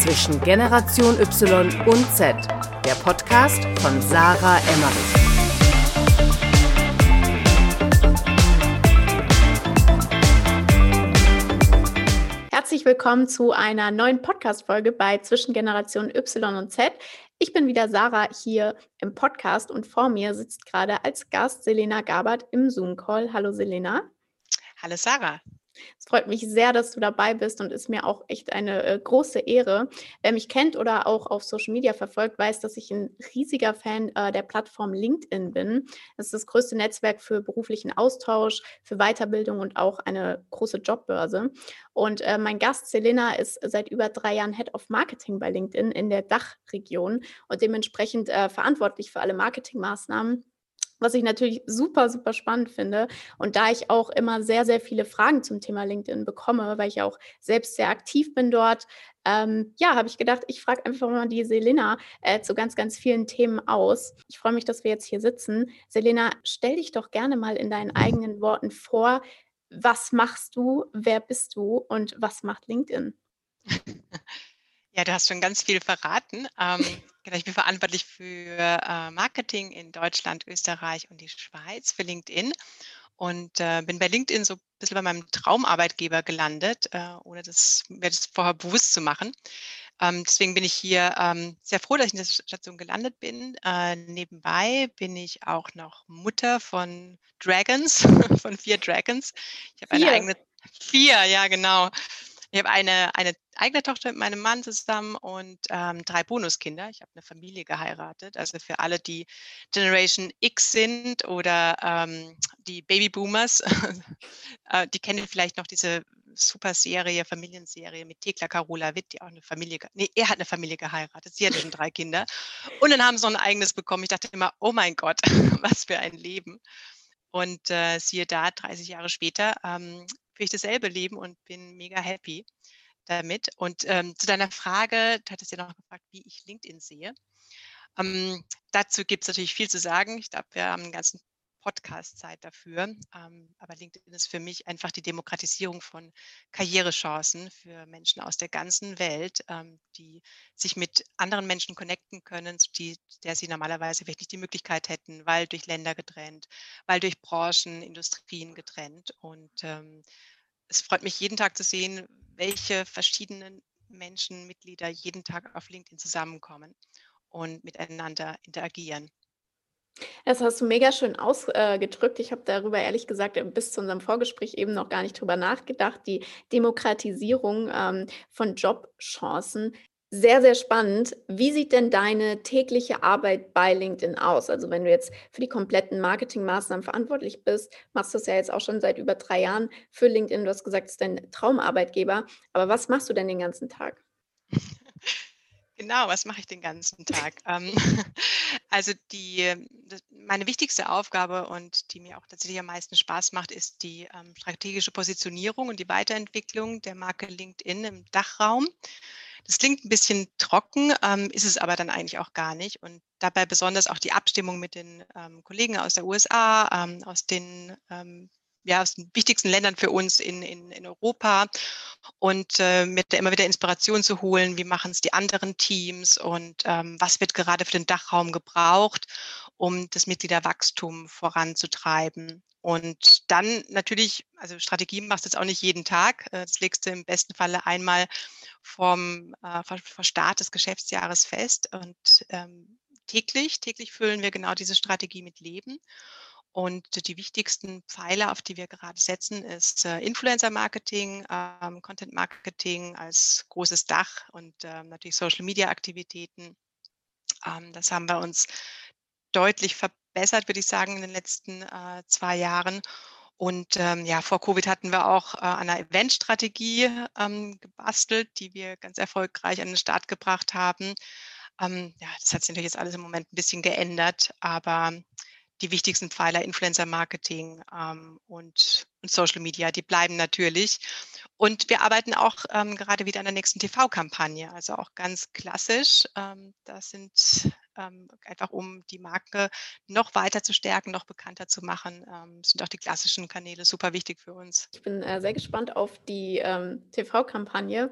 zwischen Generation Y und Z, der Podcast von Sarah Emmerich. Herzlich willkommen zu einer neuen Podcast-Folge bei Zwischen Generation Y und Z. Ich bin wieder Sarah hier im Podcast und vor mir sitzt gerade als Gast Selina Gabert im Zoom-Call. Hallo Selina. Hallo Sarah. Es freut mich sehr, dass du dabei bist und ist mir auch echt eine große Ehre. Wer mich kennt oder auch auf Social Media verfolgt, weiß, dass ich ein riesiger Fan der Plattform LinkedIn bin. Das ist das größte Netzwerk für beruflichen Austausch, für Weiterbildung und auch eine große Jobbörse. Und mein Gast Selina ist seit über 3 Jahren Head of Marketing bei LinkedIn in der DACH-Region und dementsprechend verantwortlich für alle Marketingmaßnahmen. Was ich natürlich super, super spannend finde. Und da ich auch immer sehr, sehr viele Fragen zum Thema LinkedIn bekomme, weil ich ja auch selbst sehr aktiv bin dort, habe ich gedacht, ich frage einfach mal die Selina zu ganz, ganz vielen Themen aus. Ich freue mich, dass wir jetzt hier sitzen. Selina, stell dich doch gerne mal in deinen eigenen Worten vor. Was machst du, wer bist du und was macht LinkedIn? Ja, du hast schon ganz viel verraten. Ich bin verantwortlich für Marketing in Deutschland, Österreich und die Schweiz für LinkedIn und bin bei LinkedIn so ein bisschen bei meinem Traumarbeitgeber gelandet, ohne mir das vorher bewusst zu machen. Deswegen bin ich hier sehr froh, dass ich in dieser Station gelandet bin. Nebenbei bin ich auch noch Mutter von Dragons, von 4 Dragons. Ich habe eine eigene 4, ja genau. Ich habe eine eigene Tochter mit meinem Mann zusammen und 3 Bonuskinder. Ich habe eine Familie geheiratet. Also für alle, die Generation X sind oder die Babyboomers, die kennen vielleicht noch diese super Serie, Familienserie mit Thekla Carola Witt, die auch eine Familie, er hat eine Familie geheiratet, sie hatte schon 3 Kinder. Und dann haben sie noch ein eigenes bekommen. Ich dachte immer, oh mein Gott, was für ein Leben. Und siehe da, 30 Jahre später, ich dasselbe Leben und bin mega happy damit. Und zu deiner Frage, du hattest ja noch gefragt, wie ich LinkedIn sehe. Dazu gibt es natürlich viel zu sagen. Ich glaube, wir haben einen ganzen Podcast Zeit dafür. Aber LinkedIn ist für mich einfach die Demokratisierung von Karrierechancen für Menschen aus der ganzen Welt, die sich mit anderen Menschen connecten können, der sie normalerweise vielleicht nicht die Möglichkeit hätten, weil durch Länder getrennt, weil durch Branchen, Industrien getrennt. Und es freut mich jeden Tag zu sehen, welche verschiedenen Menschen, Mitglieder jeden Tag auf LinkedIn zusammenkommen und miteinander interagieren. Das hast du mega schön ausgedrückt. Ich habe darüber ehrlich gesagt bis zu unserem Vorgespräch eben noch gar nicht drüber nachgedacht. Die Demokratisierung von Jobchancen. Sehr, sehr spannend. Wie sieht denn deine tägliche Arbeit bei LinkedIn aus? Also wenn du jetzt für die kompletten Marketingmaßnahmen verantwortlich bist, machst du das ja jetzt auch schon seit über 3 Jahren für LinkedIn. Du hast gesagt, es ist dein Traumarbeitgeber. Aber was machst du denn den ganzen Tag? Genau, was mache ich den ganzen Tag? Also meine wichtigste Aufgabe und die mir auch tatsächlich am meisten Spaß macht, ist die strategische Positionierung und die Weiterentwicklung der Marke LinkedIn im DACH-Raum. Das klingt ein bisschen trocken, ist es aber dann eigentlich auch gar nicht. Und dabei besonders auch die Abstimmung mit den Kollegen aus der USA, aus den wichtigsten Ländern für uns in Europa und mit immer wieder Inspiration zu holen, wie machen es die anderen Teams und was wird gerade für den Dachraum gebraucht, um das Mitgliederwachstum voranzutreiben. Und dann natürlich, also Strategien machst du jetzt auch nicht jeden Tag, das legst du im besten Falle einmal vor Start des Geschäftsjahres fest und täglich füllen wir genau diese Strategie mit Leben. Und die wichtigsten Pfeiler, auf die wir gerade setzen, ist Influencer-Marketing, Content-Marketing als großes Dach und natürlich Social-Media-Aktivitäten. Das haben wir uns deutlich verbessert, würde ich sagen, in den letzten 2 Jahren. Und vor Covid hatten wir auch an einer Event-Strategie gebastelt, die wir ganz erfolgreich an den Start gebracht haben. Das hat sich natürlich jetzt alles im Moment ein bisschen geändert, aber die wichtigsten Pfeiler, Influencer-Marketing und Social Media, die bleiben natürlich. Und wir arbeiten auch gerade wieder an der nächsten TV-Kampagne, also auch ganz klassisch. Das sind einfach um die Marke noch weiter zu stärken, noch bekannter zu machen, sind auch die klassischen Kanäle super wichtig für uns. Ich bin sehr gespannt auf die TV-Kampagne.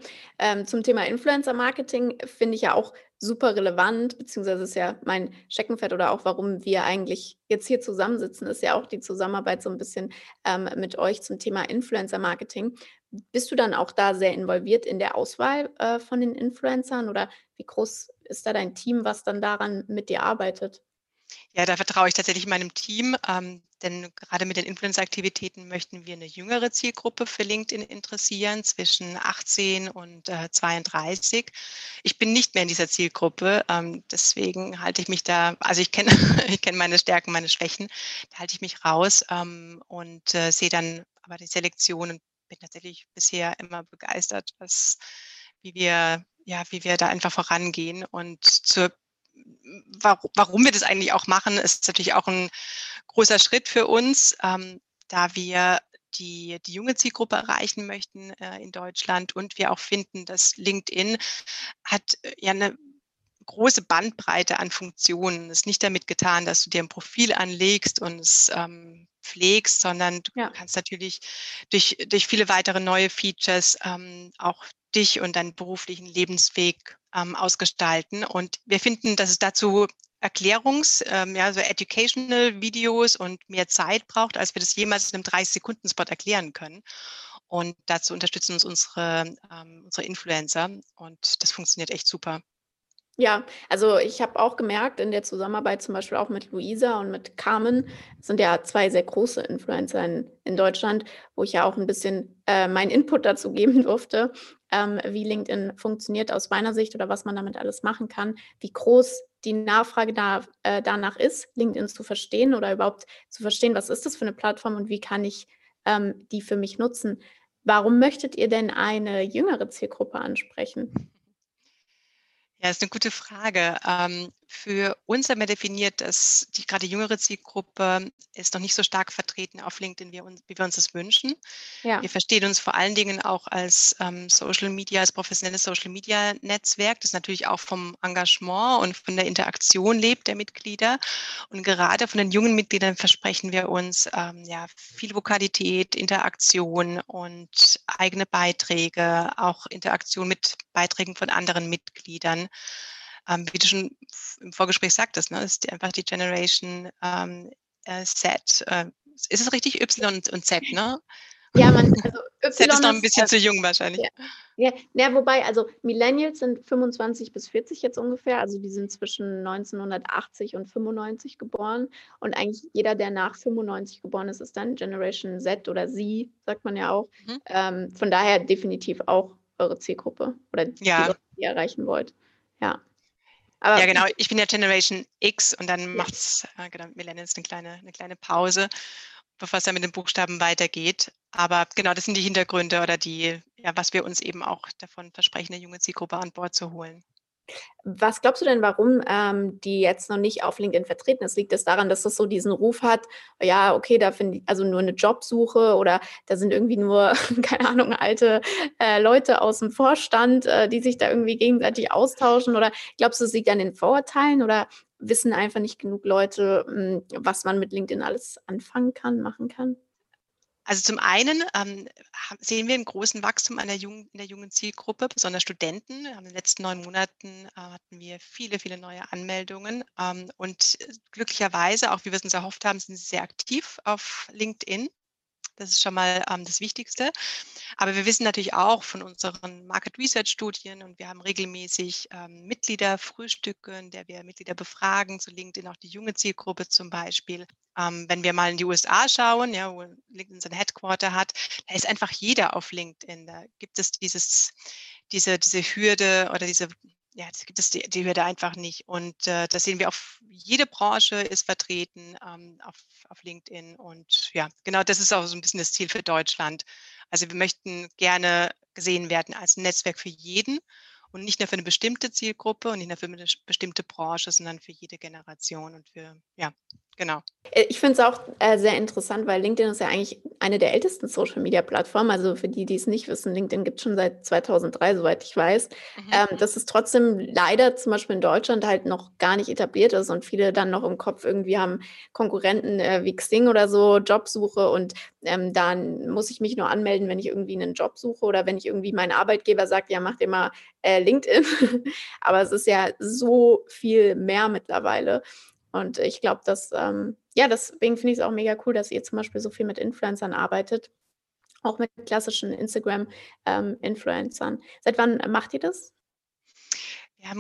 Zum Thema Influencer-Marketing finde ich ja auch super relevant, beziehungsweise ist ja mein Steckenpferd oder auch warum wir eigentlich jetzt hier zusammensitzen, ist ja auch die Zusammenarbeit so ein bisschen mit euch zum Thema Influencer-Marketing. Bist du dann auch da sehr involviert in der Auswahl von den Influencern oder wie groß ist da dein Team, was dann daran mit dir arbeitet? Ja, da vertraue ich tatsächlich meinem Team, denn gerade mit den Influencer-Aktivitäten möchten wir eine jüngere Zielgruppe für LinkedIn interessieren, zwischen 18 und 32. Ich bin nicht mehr in dieser Zielgruppe, deswegen halte ich mich da, also ich kenne meine Stärken, meine Schwächen, da halte ich mich raus und sehe dann aber die Selektion und bin tatsächlich bisher immer begeistert, wie wir da einfach vorangehen und warum wir das eigentlich auch machen, ist natürlich auch ein großer Schritt für uns, da wir die junge Zielgruppe erreichen möchten in Deutschland und wir auch finden, dass LinkedIn hat ja eine große Bandbreite an Funktionen. Es ist nicht damit getan, dass du dir ein Profil anlegst und es pflegst, sondern du kannst natürlich durch viele weitere neue Features auch dich und deinen beruflichen Lebensweg ausgestalten. Und wir finden, dass es dazu Erklärungs-, so educational Videos und mehr Zeit braucht, als wir das jemals in einem 30-Sekunden-Spot erklären können. Und dazu unterstützen uns unsere Influencer und das funktioniert echt super. Ja, also ich habe auch gemerkt, in der Zusammenarbeit zum Beispiel auch mit Luisa und mit Carmen, das sind ja zwei sehr große Influencer in Deutschland, wo ich ja auch ein bisschen meinen Input dazu geben durfte, wie LinkedIn funktioniert aus meiner Sicht oder was man damit alles machen kann, wie groß die Nachfrage danach ist, LinkedIn zu verstehen oder überhaupt zu verstehen, was ist das für eine Plattform und wie kann ich die für mich nutzen. Warum möchtet ihr denn eine jüngere Zielgruppe ansprechen? Ja, ist eine gute Frage. Für uns haben wir definiert, dass die gerade jüngere Zielgruppe ist noch nicht so stark vertreten auf LinkedIn, wie wir uns das wünschen. Ja. Wir verstehen uns vor allen Dingen auch als Social Media, als professionelles Social Media Netzwerk, das natürlich auch vom Engagement und von der Interaktion lebt der Mitglieder. Und gerade von den jungen Mitgliedern versprechen wir uns viel Vokalität, Interaktion und eigene Beiträge, auch Interaktion mit Beiträgen von anderen Mitgliedern. Wie du schon im Vorgespräch sagtest, ne, ist einfach die Generation Z. Ist es richtig? Y und Z, ne? Ja, Z ist noch ein bisschen zu jung wahrscheinlich. Ja, wobei, also Millennials sind 25 bis 40 jetzt ungefähr, also die sind zwischen 1980 und 95 geboren und eigentlich jeder, der nach 95 geboren ist, ist dann Generation Z oder Sie, sagt man ja auch. Von daher definitiv auch eure Zielgruppe oder die ihr erreichen wollt. Ja. Aber ja, genau. Ich bin ja Generation X und dann macht es Millennials eine kleine Pause, bevor es dann mit den Buchstaben weitergeht. Aber genau, das sind die Hintergründe oder was wir uns eben auch davon versprechen, eine junge Zielgruppe an Bord zu holen. Was glaubst du denn, warum die jetzt noch nicht auf LinkedIn vertreten ist? Liegt es daran, dass das so diesen Ruf hat, ja, okay, da finde ich also nur eine Jobsuche oder da sind irgendwie nur, keine Ahnung, alte Leute aus dem Vorstand, die sich da irgendwie gegenseitig austauschen? Oder glaubst du, es liegt an den Vorurteilen oder wissen einfach nicht genug Leute, was man mit LinkedIn alles anfangen kann, machen kann? Also zum einen sehen wir einen großen Wachstum in der jungen Zielgruppe, besonders Studenten. In den letzten 9 Monaten hatten wir viele, viele neue Anmeldungen. Und glücklicherweise, auch wie wir es uns erhofft haben, sind sie sehr aktiv auf LinkedIn. Das ist schon mal das Wichtigste. Aber wir wissen natürlich auch von unseren Market Research Studien und wir haben regelmäßig Mitgliederfrühstücke, in der wir Mitglieder befragen, zu LinkedIn auch die junge Zielgruppe zum Beispiel. Wenn wir mal in die USA schauen, wo LinkedIn sein Headquarter hat, da ist einfach jeder auf LinkedIn. Da gibt es diese Hürde oder die Hürde einfach nicht. Und das sehen wir auch, jede Branche ist vertreten auf LinkedIn. Und ja, genau das ist auch so ein bisschen das Ziel für Deutschland. Also wir möchten gerne gesehen werden als ein Netzwerk für jeden und nicht nur für eine bestimmte Zielgruppe und nicht nur für eine bestimmte Branche, sondern für jede Generation und für Genau. Ich finde es auch sehr interessant, weil LinkedIn ist ja eigentlich eine der ältesten Social-Media-Plattformen. Also für die, die es nicht wissen, LinkedIn gibt es schon seit 2003, soweit ich weiß. Dass es trotzdem leider zum Beispiel in Deutschland halt noch gar nicht etabliert ist und viele dann noch im Kopf irgendwie haben Konkurrenten wie Xing oder so, Jobsuche und dann muss ich mich nur anmelden, wenn ich irgendwie einen Job suche oder wenn ich irgendwie mein Arbeitgeber sagt, ja, macht immer LinkedIn. Aber es ist ja so viel mehr mittlerweile. Und ich glaube, dass, deswegen finde ich es auch mega cool, dass ihr zum Beispiel so viel mit Influencern arbeitet, auch mit klassischen Instagram-Influencern. Seit wann macht ihr das? Wir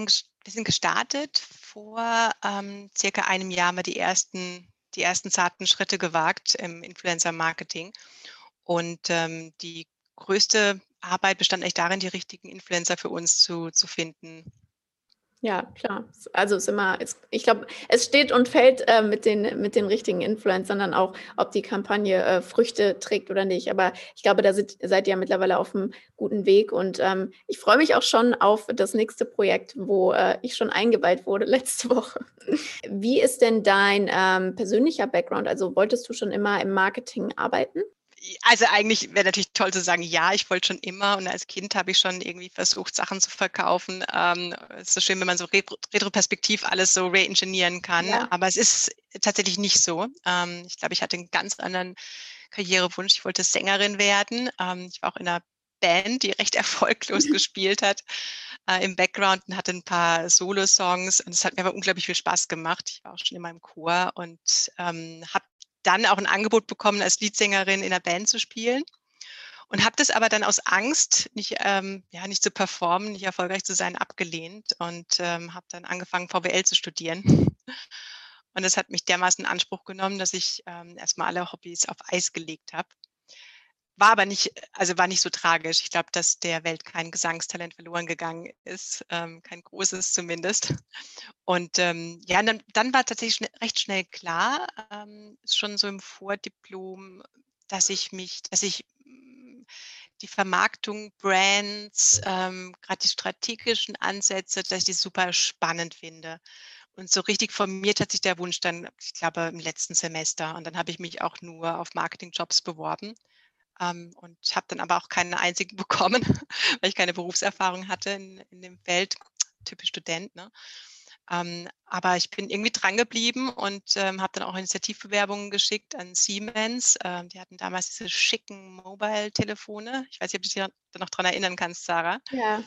sind gestartet, vor circa einem Jahr haben wir die ersten zarten Schritte gewagt im Influencer-Marketing. Und die größte Arbeit bestand echt darin, die richtigen Influencer für uns zu finden. Ja, klar. Also ich glaube, es steht und fällt mit den richtigen Influencern dann auch, ob die Kampagne Früchte trägt oder nicht. Aber ich glaube, da seid ihr ja mittlerweile auf einem guten Weg. Und ich freue mich auch schon auf das nächste Projekt, wo ich schon eingeweiht wurde letzte Woche. Wie ist denn dein persönlicher Background? Also wolltest du schon immer im Marketing arbeiten? Also eigentlich wäre natürlich toll zu sagen, ja, ich wollte schon immer und als Kind habe ich schon irgendwie versucht, Sachen zu verkaufen. Es ist so schön, wenn man so retroperspektiv alles so reingenieren kann, ja. Aber es ist tatsächlich nicht so. Ich glaube, ich hatte einen ganz anderen Karrierewunsch. Ich wollte Sängerin werden. Ich war auch in einer Band, die recht erfolglos gespielt hat im Background und hatte ein paar Solo-Songs und es hat mir aber unglaublich viel Spaß gemacht. Ich war auch schon in meinem Chor und habe dann auch ein Angebot bekommen, als Leadsängerin in einer Band zu spielen und habe das aber dann aus Angst, nicht zu performen, nicht erfolgreich zu sein, abgelehnt und habe dann angefangen, VWL zu studieren. Und das hat mich dermaßen in Anspruch genommen, dass ich erstmal alle Hobbys auf Eis gelegt habe. War aber nicht so tragisch. Ich glaube, dass der Welt kein Gesangstalent verloren gegangen ist, kein großes zumindest. Und dann war tatsächlich recht schnell klar, schon so im Vordiplom, dass ich die Vermarktung, Brands, gerade die strategischen Ansätze, dass ich die super spannend finde. Und so richtig formiert hat sich der Wunsch dann, ich glaube, im letzten Semester. Und dann habe ich mich auch nur auf Marketingjobs beworben. Und habe dann aber auch keinen einzigen bekommen, weil ich keine Berufserfahrung hatte in dem Feld, typisch Student. Ne? Aber ich bin irgendwie dran geblieben und habe dann auch Initiativbewerbungen geschickt an Siemens. Die hatten damals diese schicken Mobile-Telefone. Ich weiß nicht, ob du dich da noch dran erinnern kannst, Sarah. Ja.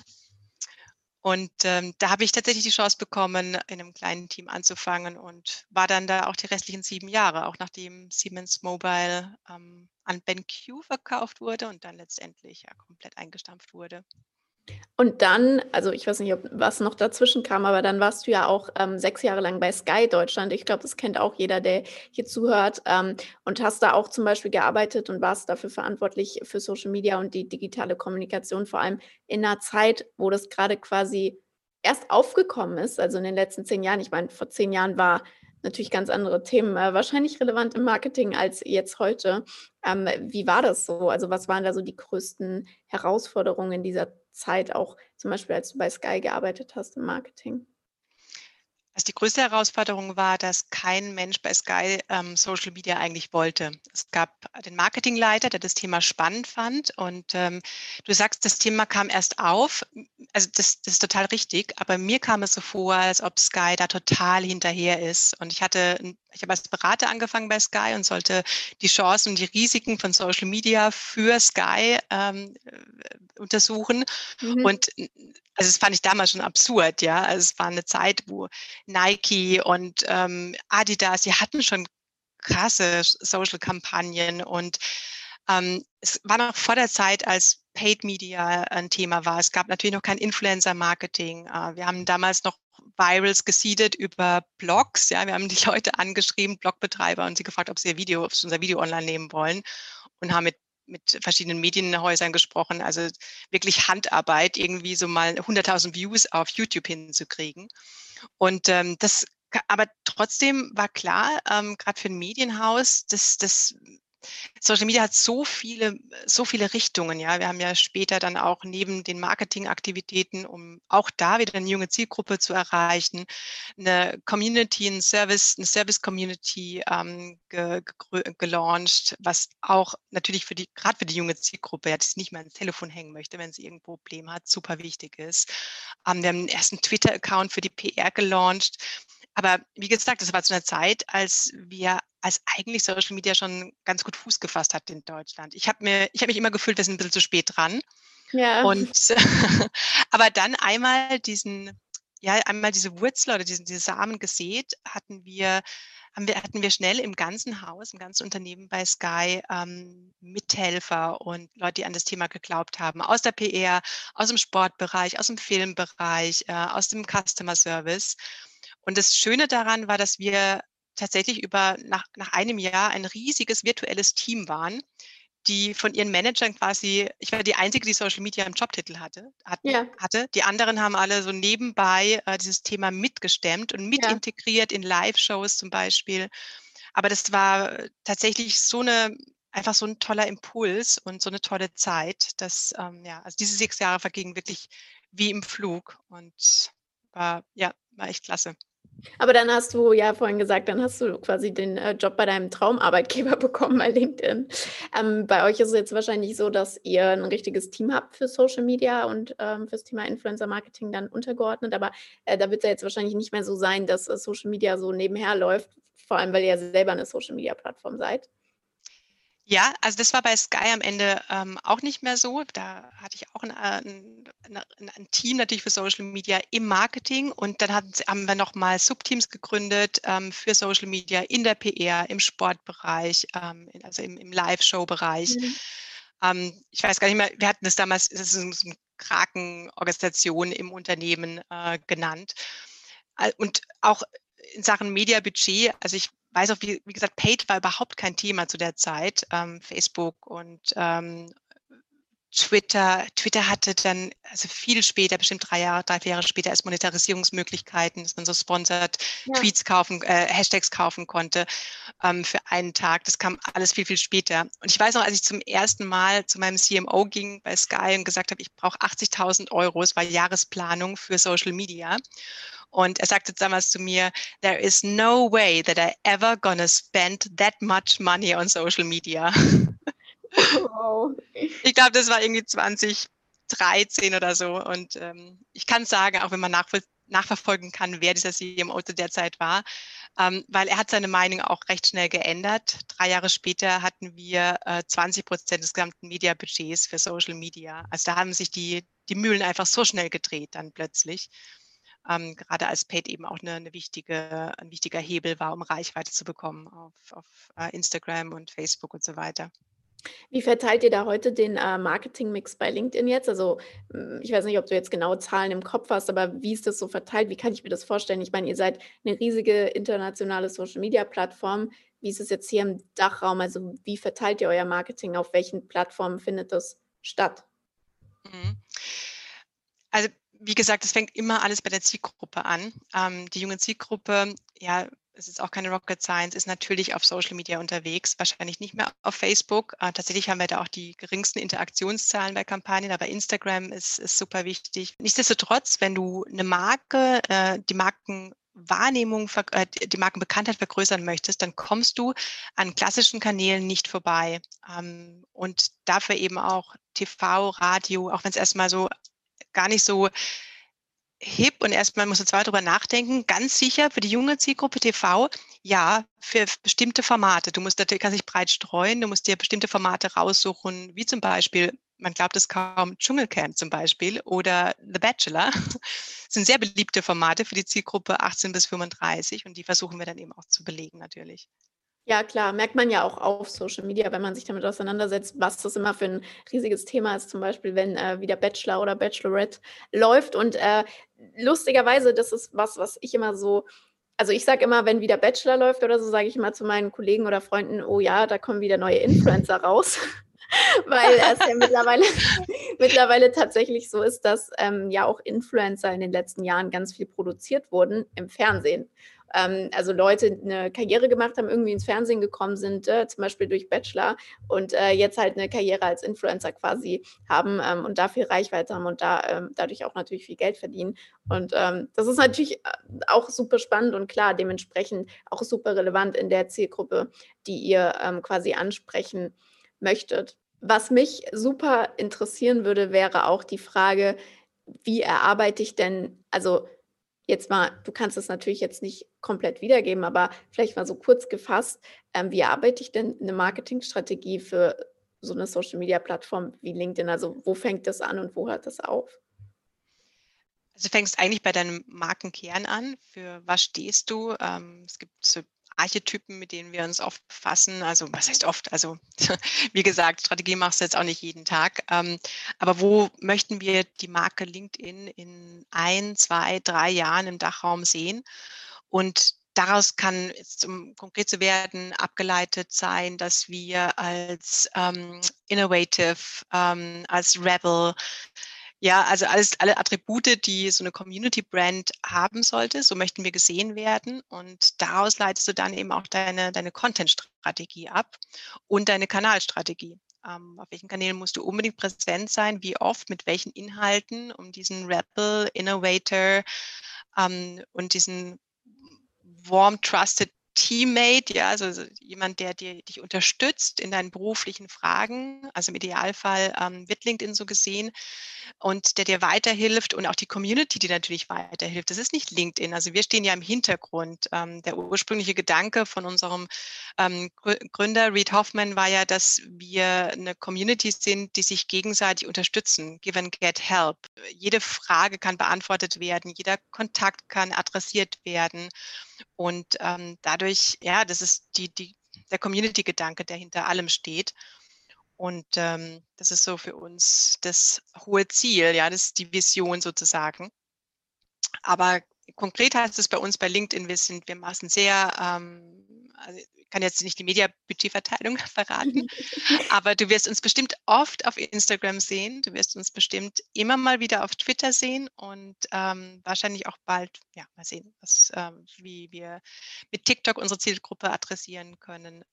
Und da habe ich tatsächlich die Chance bekommen, in einem kleinen Team anzufangen und war dann da auch die restlichen 7 Jahre, auch nachdem Siemens Mobile an BenQ verkauft wurde und dann letztendlich ja komplett eingestampft wurde. Und dann, also ich weiß nicht, ob was noch dazwischen kam, aber dann warst du ja auch 6 Jahre lang bei Sky Deutschland. Ich glaube, das kennt auch jeder, der hier zuhört. Und hast da auch zum Beispiel gearbeitet und warst dafür verantwortlich für Social Media und die digitale Kommunikation, vor allem in einer Zeit, wo das gerade quasi erst aufgekommen ist, also in den letzten 10 Jahren. Ich meine, vor 10 Jahren war natürlich ganz andere Themen wahrscheinlich relevant im Marketing als jetzt heute. Wie war das so? Also was waren da so die größten Herausforderungen in dieser Zeit, auch zum Beispiel, als du bei Sky gearbeitet hast im Marketing? Also die größte Herausforderung war, dass kein Mensch bei Sky Social Media eigentlich wollte. Es gab den Marketingleiter, der das Thema spannend fand und du sagst, das Thema kam erst auf. Also das ist total richtig, aber mir kam es so vor, als ob Sky da total hinterher ist. Und ich habe als Berater angefangen bei Sky und sollte die Chancen und die Risiken von Social Media für Sky untersuchen. Mhm. Und also das fand ich damals schon absurd, ja. Also es war eine Zeit, wo Nike und Adidas, die hatten schon krasse Social-Kampagnen und es war noch vor der Zeit, als Paid Media ein Thema war. Es gab natürlich noch kein Influencer-Marketing. Wir haben damals noch Virals gesiedet über Blogs. Ja, wir haben die Leute angeschrieben, Blogbetreiber, und sie gefragt, ob sie unser Video online nehmen wollen, und haben mit verschiedenen Medienhäusern gesprochen. Also wirklich Handarbeit, irgendwie so mal 100.000 Views auf YouTube hinzukriegen. Und aber trotzdem war klar, gerade für ein Medienhaus, dass das Social Media hat so viele Richtungen. Ja, wir haben ja später dann auch neben den Marketingaktivitäten, um auch da wieder eine junge Zielgruppe zu erreichen, eine Community, eine Service-Community gelauncht, was auch natürlich gerade für die junge Zielgruppe, ja, die sich nicht mehr ans Telefon hängen möchte, wenn sie irgendwo ein Problem hat, super wichtig ist. Wir haben den ersten Twitter-Account für die PR gelauncht. Aber wie gesagt, das war zu einer Zeit, als eigentlich Social Media schon ganz gut Fuß gefasst hat in Deutschland. Ich habe mich immer gefühlt, wir sind ein bisschen zu spät dran. Ja. Aber dann einmal diese Wurzel oder diese Samen gesät, hatten wir schnell im ganzen Haus, im ganzen Unternehmen bei Sky Mithelfer und Leute, die an das Thema geglaubt haben, aus der PR, aus dem Sportbereich, aus dem Filmbereich, aus dem Customer Service. Und das Schöne daran war, dass wir tatsächlich nach einem Jahr ein riesiges virtuelles Team waren, die von ihren Managern quasi, ich war die Einzige, die Social Media im Jobtitel hatte. Die anderen haben alle so nebenbei dieses Thema mitgestemmt und mitintegriert in Live-Shows zum Beispiel. Aber das war tatsächlich einfach so ein toller Impuls und so eine tolle Zeit, dass, also diese 6 Jahre vergingen wirklich wie im Flug und war echt klasse. Aber dann hast du ja vorhin gesagt, dann hast du quasi den Job bei deinem Traumarbeitgeber bekommen bei LinkedIn. Bei euch ist es jetzt wahrscheinlich so, dass ihr ein richtiges Team habt für Social Media und fürs Thema Influencer Marketing dann untergeordnet. Aber da wird es ja jetzt wahrscheinlich nicht mehr so sein, dass Social Media so nebenher läuft, vor allem weil ihr ja selber eine Social Media Plattform seid. Ja, also das war bei Sky am Ende auch nicht mehr so. Da hatte ich auch ein Team natürlich für Social Media im Marketing und dann haben wir nochmal Subteams gegründet für Social Media in der PR, im Sportbereich, also im Live-Show-Bereich. Mhm. Ich weiß gar nicht mehr, wir hatten das damals, das ist eine Krakenorganisation im Unternehmen genannt. Und auch in Sachen Media-Budget, also ich weiß auch, wie gesagt, Paid war überhaupt kein Thema zu der Zeit. Facebook und Twitter. Twitter hatte dann, also viel später, bestimmt 3 Jahre später, erst Monetarisierungsmöglichkeiten, dass man so sponsored Tweets kaufen, Hashtags kaufen konnte für einen Tag. Das kam alles viel, viel später. Und ich weiß noch, als ich zum ersten Mal zu meinem CMO ging bei Sky und gesagt habe, ich brauche 80.000 Euro, es war Jahresplanung für Social Media. Und er sagte damals zu mir, there is no way that I ever gonna spend that much money on social media. Wow. Ich glaube, das war irgendwie 2013 oder so. Und ich kann sagen, auch wenn man nachverfolgen kann, wer dieser CMO zu der Zeit war, weil er hat seine Meinung auch recht schnell geändert. 3 Jahre später hatten wir 20% des gesamten Media-Budgets für Social Media. Also da haben sich die Mühlen einfach so schnell gedreht dann plötzlich. Gerade als Paid eben auch ein wichtiger Hebel war, um Reichweite zu bekommen auf Instagram und Facebook und so weiter. Wie verteilt ihr da heute den Marketing-Mix bei LinkedIn jetzt? Also ich weiß nicht, ob du jetzt genaue Zahlen im Kopf hast, aber wie ist das so verteilt? Wie kann ich mir das vorstellen? Ich meine, ihr seid eine riesige internationale Social-Media-Plattform. Wie ist es jetzt hier im Dachraum? Also wie verteilt ihr euer Marketing? Auf welchen Plattformen findet das statt? Also wie gesagt, es fängt immer alles bei der Zielgruppe an. Die junge Zielgruppe, ja, es ist auch keine Rocket Science, ist natürlich auf Social Media unterwegs, wahrscheinlich nicht mehr auf Facebook. Tatsächlich haben wir da auch die geringsten Interaktionszahlen bei Kampagnen, aber Instagram ist super wichtig. Nichtsdestotrotz, wenn du eine Marke, die Markenbekanntheit vergrößern möchtest, dann kommst du an klassischen Kanälen nicht vorbei. Und dafür eben auch TV, Radio, auch wenn es erstmal so gar nicht so hip und erstmal musst du zwar darüber nachdenken, ganz sicher für die junge Zielgruppe TV, ja, für bestimmte Formate. Du musst natürlich, kannst dich breit streuen, du musst dir bestimmte Formate raussuchen, wie zum Beispiel, man glaubt es kaum, Dschungelcamp zum Beispiel oder The Bachelor. Das sind sehr beliebte Formate für die Zielgruppe 18 bis 35 und die versuchen wir dann eben auch zu belegen natürlich. Ja, klar, merkt man ja auch auf Social Media, wenn man sich damit auseinandersetzt, was das immer für ein riesiges Thema ist, zum Beispiel, wenn wieder Bachelor oder Bachelorette läuft. Und lustigerweise, das ist was ich immer so, also ich sage immer, wenn wieder Bachelor läuft oder so, sage ich immer zu meinen Kollegen oder Freunden, oh ja, da kommen wieder neue Influencer raus, weil es ja mittlerweile tatsächlich so ist, dass ja auch Influencer in den letzten Jahren ganz viel produziert wurden im Fernsehen. Also Leute eine Karriere gemacht haben, irgendwie ins Fernsehen gekommen sind, zum Beispiel durch Bachelor und jetzt halt eine Karriere als Influencer quasi haben und da viel Reichweite haben und da dadurch auch natürlich viel Geld verdienen. Und das ist natürlich auch super spannend und klar, dementsprechend auch super relevant in der Zielgruppe, die ihr quasi ansprechen möchtet. Was mich super interessieren würde, wäre auch die Frage, wie erarbeite ich denn, also jetzt mal, du kannst es natürlich jetzt nicht komplett wiedergeben, aber vielleicht mal so kurz gefasst, wie erarbeite ich denn eine Marketingstrategie für so eine Social-Media-Plattform wie LinkedIn? Also wo fängt das an und wo hört das auf? Also du fängst eigentlich bei deinem Markenkern an, für was stehst du? Es gibt so Archetypen, mit denen wir uns oft befassen. Also was heißt oft? Also wie gesagt, Strategie machst du jetzt auch nicht jeden Tag. Aber wo möchten wir die Marke LinkedIn in 1, 2, 3 Jahren im DACH-Raum sehen? Und daraus kann, jetzt, um konkret zu werden, abgeleitet sein, dass wir als Innovative, als Rebel, ja, also alle Attribute, die so eine Community-Brand haben sollte, so möchten wir gesehen werden. Und daraus leitest du dann eben auch deine Content-Strategie ab und deine Kanalstrategie. Auf welchen Kanälen musst du unbedingt präsent sein, wie oft, mit welchen Inhalten, um diesen Rebel, Innovator und diesen warm, trusted Teammate, ja, also jemand, der dich unterstützt in deinen beruflichen Fragen, also im Idealfall wird LinkedIn so gesehen und der dir weiterhilft und auch die Community, die natürlich weiterhilft. Das ist nicht LinkedIn, also wir stehen ja im Hintergrund. Der ursprüngliche Gedanke von unserem Gründer Reed Hoffman war ja, dass wir eine Community sind, die sich gegenseitig unterstützen, give and get help. Jede Frage kann beantwortet werden, jeder Kontakt kann adressiert werden. Und dadurch, ja, das ist der Community-Gedanke, der hinter allem steht. Und das ist so für uns das hohe Ziel, ja, das ist die Vision sozusagen. Aber konkret heißt es bei uns bei LinkedIn, wir machen sehr, also ich kann jetzt nicht die Media-Budgetverteilung verraten, aber du wirst uns bestimmt oft auf Instagram sehen, du wirst uns bestimmt immer mal wieder auf Twitter sehen und wahrscheinlich auch bald, ja, mal sehen, wie wir mit TikTok unsere Zielgruppe adressieren können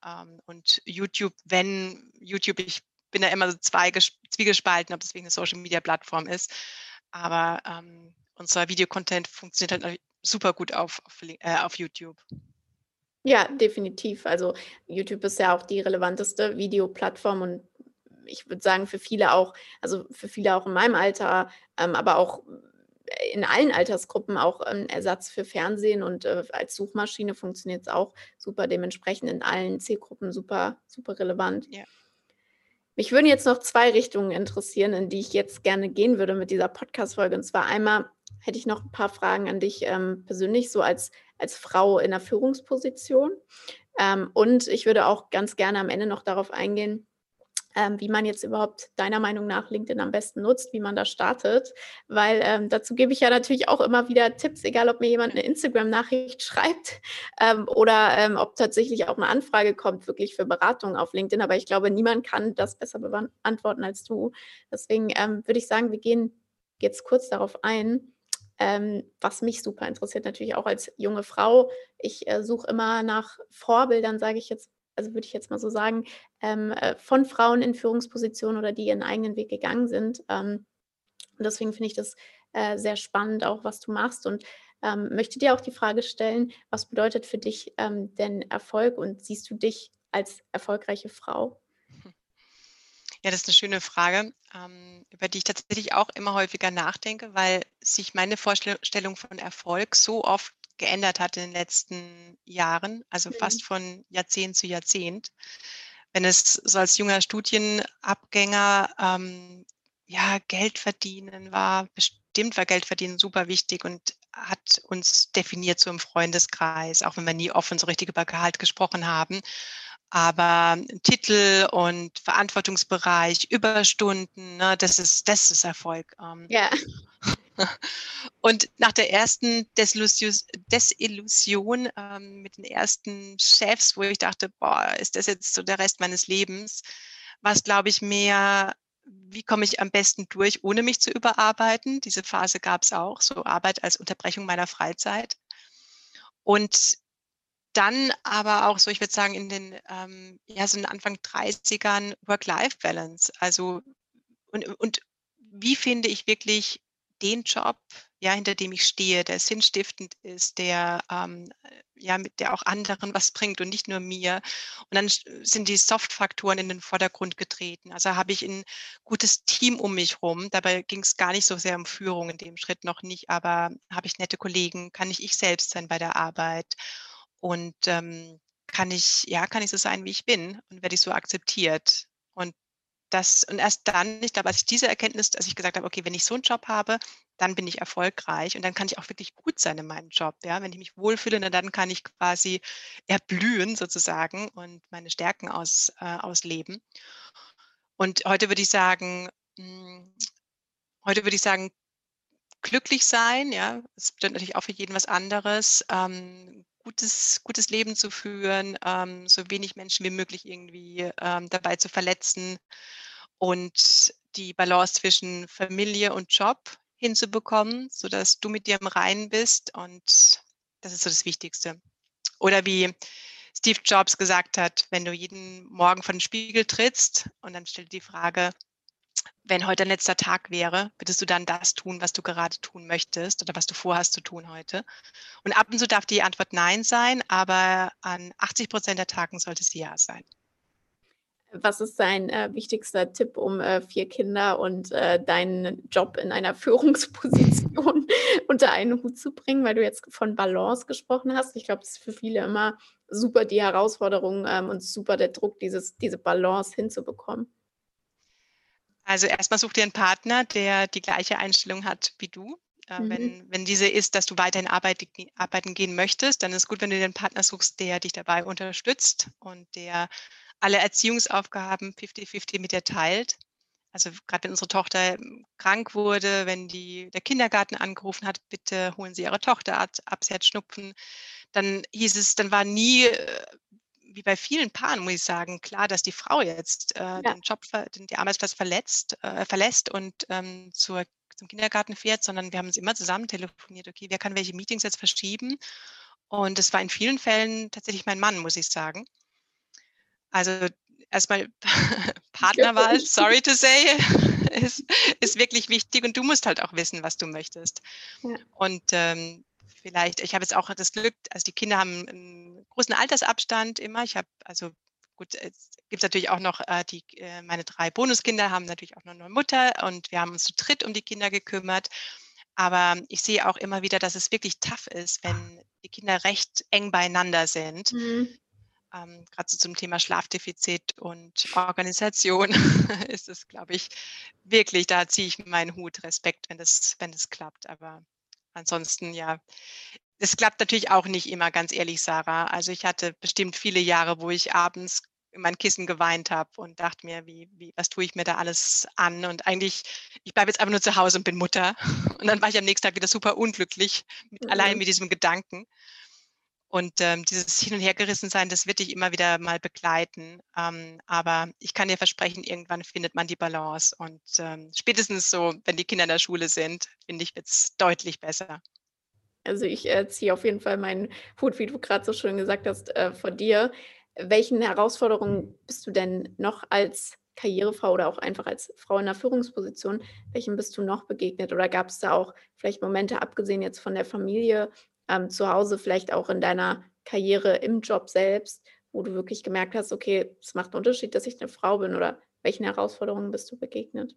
und YouTube, ich bin da immer so zwiegespalten, ob das wegen einer Social-Media-Plattform ist, aber unser Videocontent funktioniert halt super gut auf YouTube. Ja, definitiv. Also YouTube ist ja auch die relevanteste Videoplattform und ich würde sagen für viele auch in meinem Alter, aber auch in allen Altersgruppen auch ein Ersatz für Fernsehen und als Suchmaschine funktioniert es auch super, dementsprechend in allen Zielgruppen super, super relevant. Ja. Mich würden jetzt noch 2 Richtungen interessieren, in die ich jetzt gerne gehen würde mit dieser Podcast-Folge. Und zwar einmal hätte ich noch ein paar Fragen an dich persönlich, so als Frau in einer Führungsposition. Und ich würde auch ganz gerne am Ende noch darauf eingehen, wie man jetzt überhaupt deiner Meinung nach LinkedIn am besten nutzt, wie man da startet, weil dazu gebe ich ja natürlich auch immer wieder Tipps, egal ob mir jemand eine Instagram-Nachricht schreibt oder ob tatsächlich auch eine Anfrage kommt, wirklich für Beratung auf LinkedIn, aber ich glaube, niemand kann das besser beantworten als du. Deswegen würde ich sagen, wir gehen jetzt kurz darauf ein, was mich super interessiert, natürlich auch als junge Frau. Ich suche immer nach Vorbildern, würde ich jetzt mal so sagen, von Frauen in Führungspositionen oder die ihren eigenen Weg gegangen sind. Und deswegen finde ich das sehr spannend, auch was du machst. Und möchte dir auch die Frage stellen, was bedeutet für dich denn Erfolg und siehst du dich als erfolgreiche Frau? Ja, das ist eine schöne Frage, über die ich tatsächlich auch immer häufiger nachdenke, weil sich meine Vorstellung von Erfolg so oft geändert hat in den letzten Jahren, also fast von Jahrzehnt zu Jahrzehnt. Wenn es so als junger Studienabgänger Geld verdienen war, bestimmt war Geld verdienen super wichtig und hat uns definiert so im Freundeskreis, auch wenn wir nie offen so richtig über Gehalt gesprochen haben. Aber Titel und Verantwortungsbereich, Überstunden, ne, das ist Erfolg. Ja. Und nach der ersten Desillusion mit den ersten Chefs, wo ich dachte, boah, ist das jetzt so der Rest meines Lebens, war es, glaube ich, mehr, wie komme ich am besten durch, ohne mich zu überarbeiten? Diese Phase gab es auch, so Arbeit als Unterbrechung meiner Freizeit. Und dann aber auch so, ich würde sagen, in den so in den Anfang 30ern Work-Life-Balance. Also und wie finde ich wirklich den Job, ja, hinter dem ich stehe, der sinnstiftend ist, der der auch anderen was bringt und nicht nur mir. Und dann sind die Soft-Faktoren in den Vordergrund getreten. Also habe ich ein gutes Team um mich rum. Dabei ging es gar nicht so sehr um Führung in dem Schritt noch nicht, aber habe ich nette Kollegen, kann ich selbst sein bei der Arbeit und kann ich so sein, wie ich bin und werde ich so akzeptiert. Und erst dann, ich glaube, als ich diese Erkenntnis, als ich gesagt habe, okay, wenn ich so einen Job habe, dann bin ich erfolgreich und dann kann ich auch wirklich gut sein in meinem Job. Ja? Wenn ich mich wohlfühle, dann kann ich quasi erblühen sozusagen und meine Stärken ausleben. Und heute würde ich sagen, glücklich sein, ja, das bedeutet natürlich auch für jeden was anderes, gutes Leben zu führen, so wenig Menschen wie möglich irgendwie dabei zu verletzen und die Balance zwischen Familie und Job hinzubekommen, sodass du mit dir im Reinen bist, und das ist so das Wichtigste. Oder wie Steve Jobs gesagt hat, wenn du jeden Morgen vor den Spiegel trittst und dann stellst du die Frage, wenn heute dein letzter Tag wäre, würdest du dann das tun, was du gerade tun möchtest oder was du vorhast zu tun heute? Und ab und zu darf die Antwort Nein sein, aber an 80% der Tagen sollte es Ja sein. Was ist dein wichtigster Tipp, um 4 Kinder und deinen Job in einer Führungsposition unter einen Hut zu bringen, weil du jetzt von Balance gesprochen hast? Ich glaube, das ist für viele immer super die Herausforderung und super der Druck, diese Balance hinzubekommen. Also erstmal such dir einen Partner, der die gleiche Einstellung hat wie du. Wenn diese ist, dass du weiterhin arbeiten gehen möchtest, dann ist es gut, wenn du dir einen Partner suchst, der dich dabei unterstützt und der alle Erziehungsaufgaben 50-50 mit dir teilt. Also gerade wenn unsere Tochter krank wurde, wenn der Kindergarten angerufen hat, bitte holen Sie Ihre Tochter ab, sie hat Schnupfen. Dann war nie... Wie bei vielen Paaren, muss ich sagen, klar, dass die Frau jetzt den Job, den Arbeitsplatz verlässt und zum Kindergarten fährt, sondern wir haben uns immer zusammen telefoniert, okay, wer kann welche Meetings jetzt verschieben? Und das war in vielen Fällen tatsächlich mein Mann, muss ich sagen. Also erstmal Partnerwahl, sorry to say, ist wirklich wichtig, und du musst halt auch wissen, was du möchtest. Ja. Und vielleicht, ich habe jetzt auch das Glück, also die Kinder haben einen großen Altersabstand immer. Es gibt natürlich auch noch, meine 3 Bonuskinder haben natürlich auch noch eine Mutter, und wir haben uns zu dritt um die Kinder gekümmert. Aber ich sehe auch immer wieder, dass es wirklich tough ist, wenn die Kinder recht eng beieinander sind. Mhm. Gerade so zum Thema Schlafdefizit und Organisation ist es, glaube ich, wirklich, da ziehe ich meinen Hut, Respekt, wenn das klappt, aber... Ansonsten, ja, es klappt natürlich auch nicht immer, ganz ehrlich, Sarah. Also ich hatte bestimmt viele Jahre, wo ich abends in mein Kissen geweint habe und dachte mir, was tue ich mir da alles an? Und eigentlich, ich bleibe jetzt einfach nur zu Hause und bin Mutter. Und dann war ich am nächsten Tag wieder super unglücklich, allein mit diesem Gedanken. Und dieses Hin- und Hergerissensein, das wird dich immer wieder mal begleiten. Aber ich kann dir versprechen, irgendwann findet man die Balance. Und spätestens so, wenn die Kinder in der Schule sind, finde ich, wird es deutlich besser. Also ich ziehe auf jeden Fall meinen Hut, wie du gerade so schön gesagt hast, vor dir. Welchen Herausforderungen bist du denn noch als Karrierefrau oder auch einfach als Frau in der Führungsposition, welchen bist du noch begegnet? Oder gab es da auch vielleicht Momente, abgesehen jetzt von der Familie, zu Hause, vielleicht auch in deiner Karriere, im Job selbst, wo du wirklich gemerkt hast, okay, es macht einen Unterschied, dass ich eine Frau bin, oder welchen Herausforderungen bist du begegnet?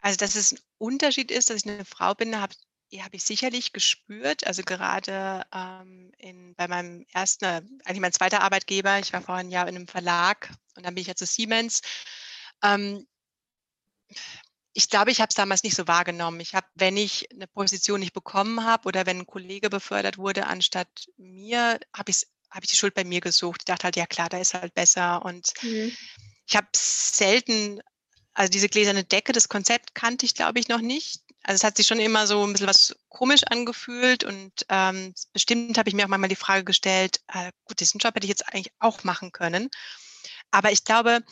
Also, dass es ein Unterschied ist, dass ich eine Frau bin, habe ich sicherlich gespürt. Also gerade bei meinem mein zweiter Arbeitgeber, ich war vor einem Jahr in einem Verlag und dann bin ich ja zu Siemens. Ich glaube, ich habe es damals nicht so wahrgenommen. Wenn ich eine Position nicht bekommen habe oder wenn ein Kollege befördert wurde anstatt mir, habe ich die Schuld bei mir gesucht. Ich dachte halt, ja klar, da ist halt besser. Und ich habe selten, also diese gläserne Decke, das Konzept kannte ich, glaube ich, noch nicht. Also es hat sich schon immer so ein bisschen was komisch angefühlt, und bestimmt habe ich mir auch manchmal die Frage gestellt, gut, diesen Job hätte ich jetzt eigentlich auch machen können. Aber ich glaube,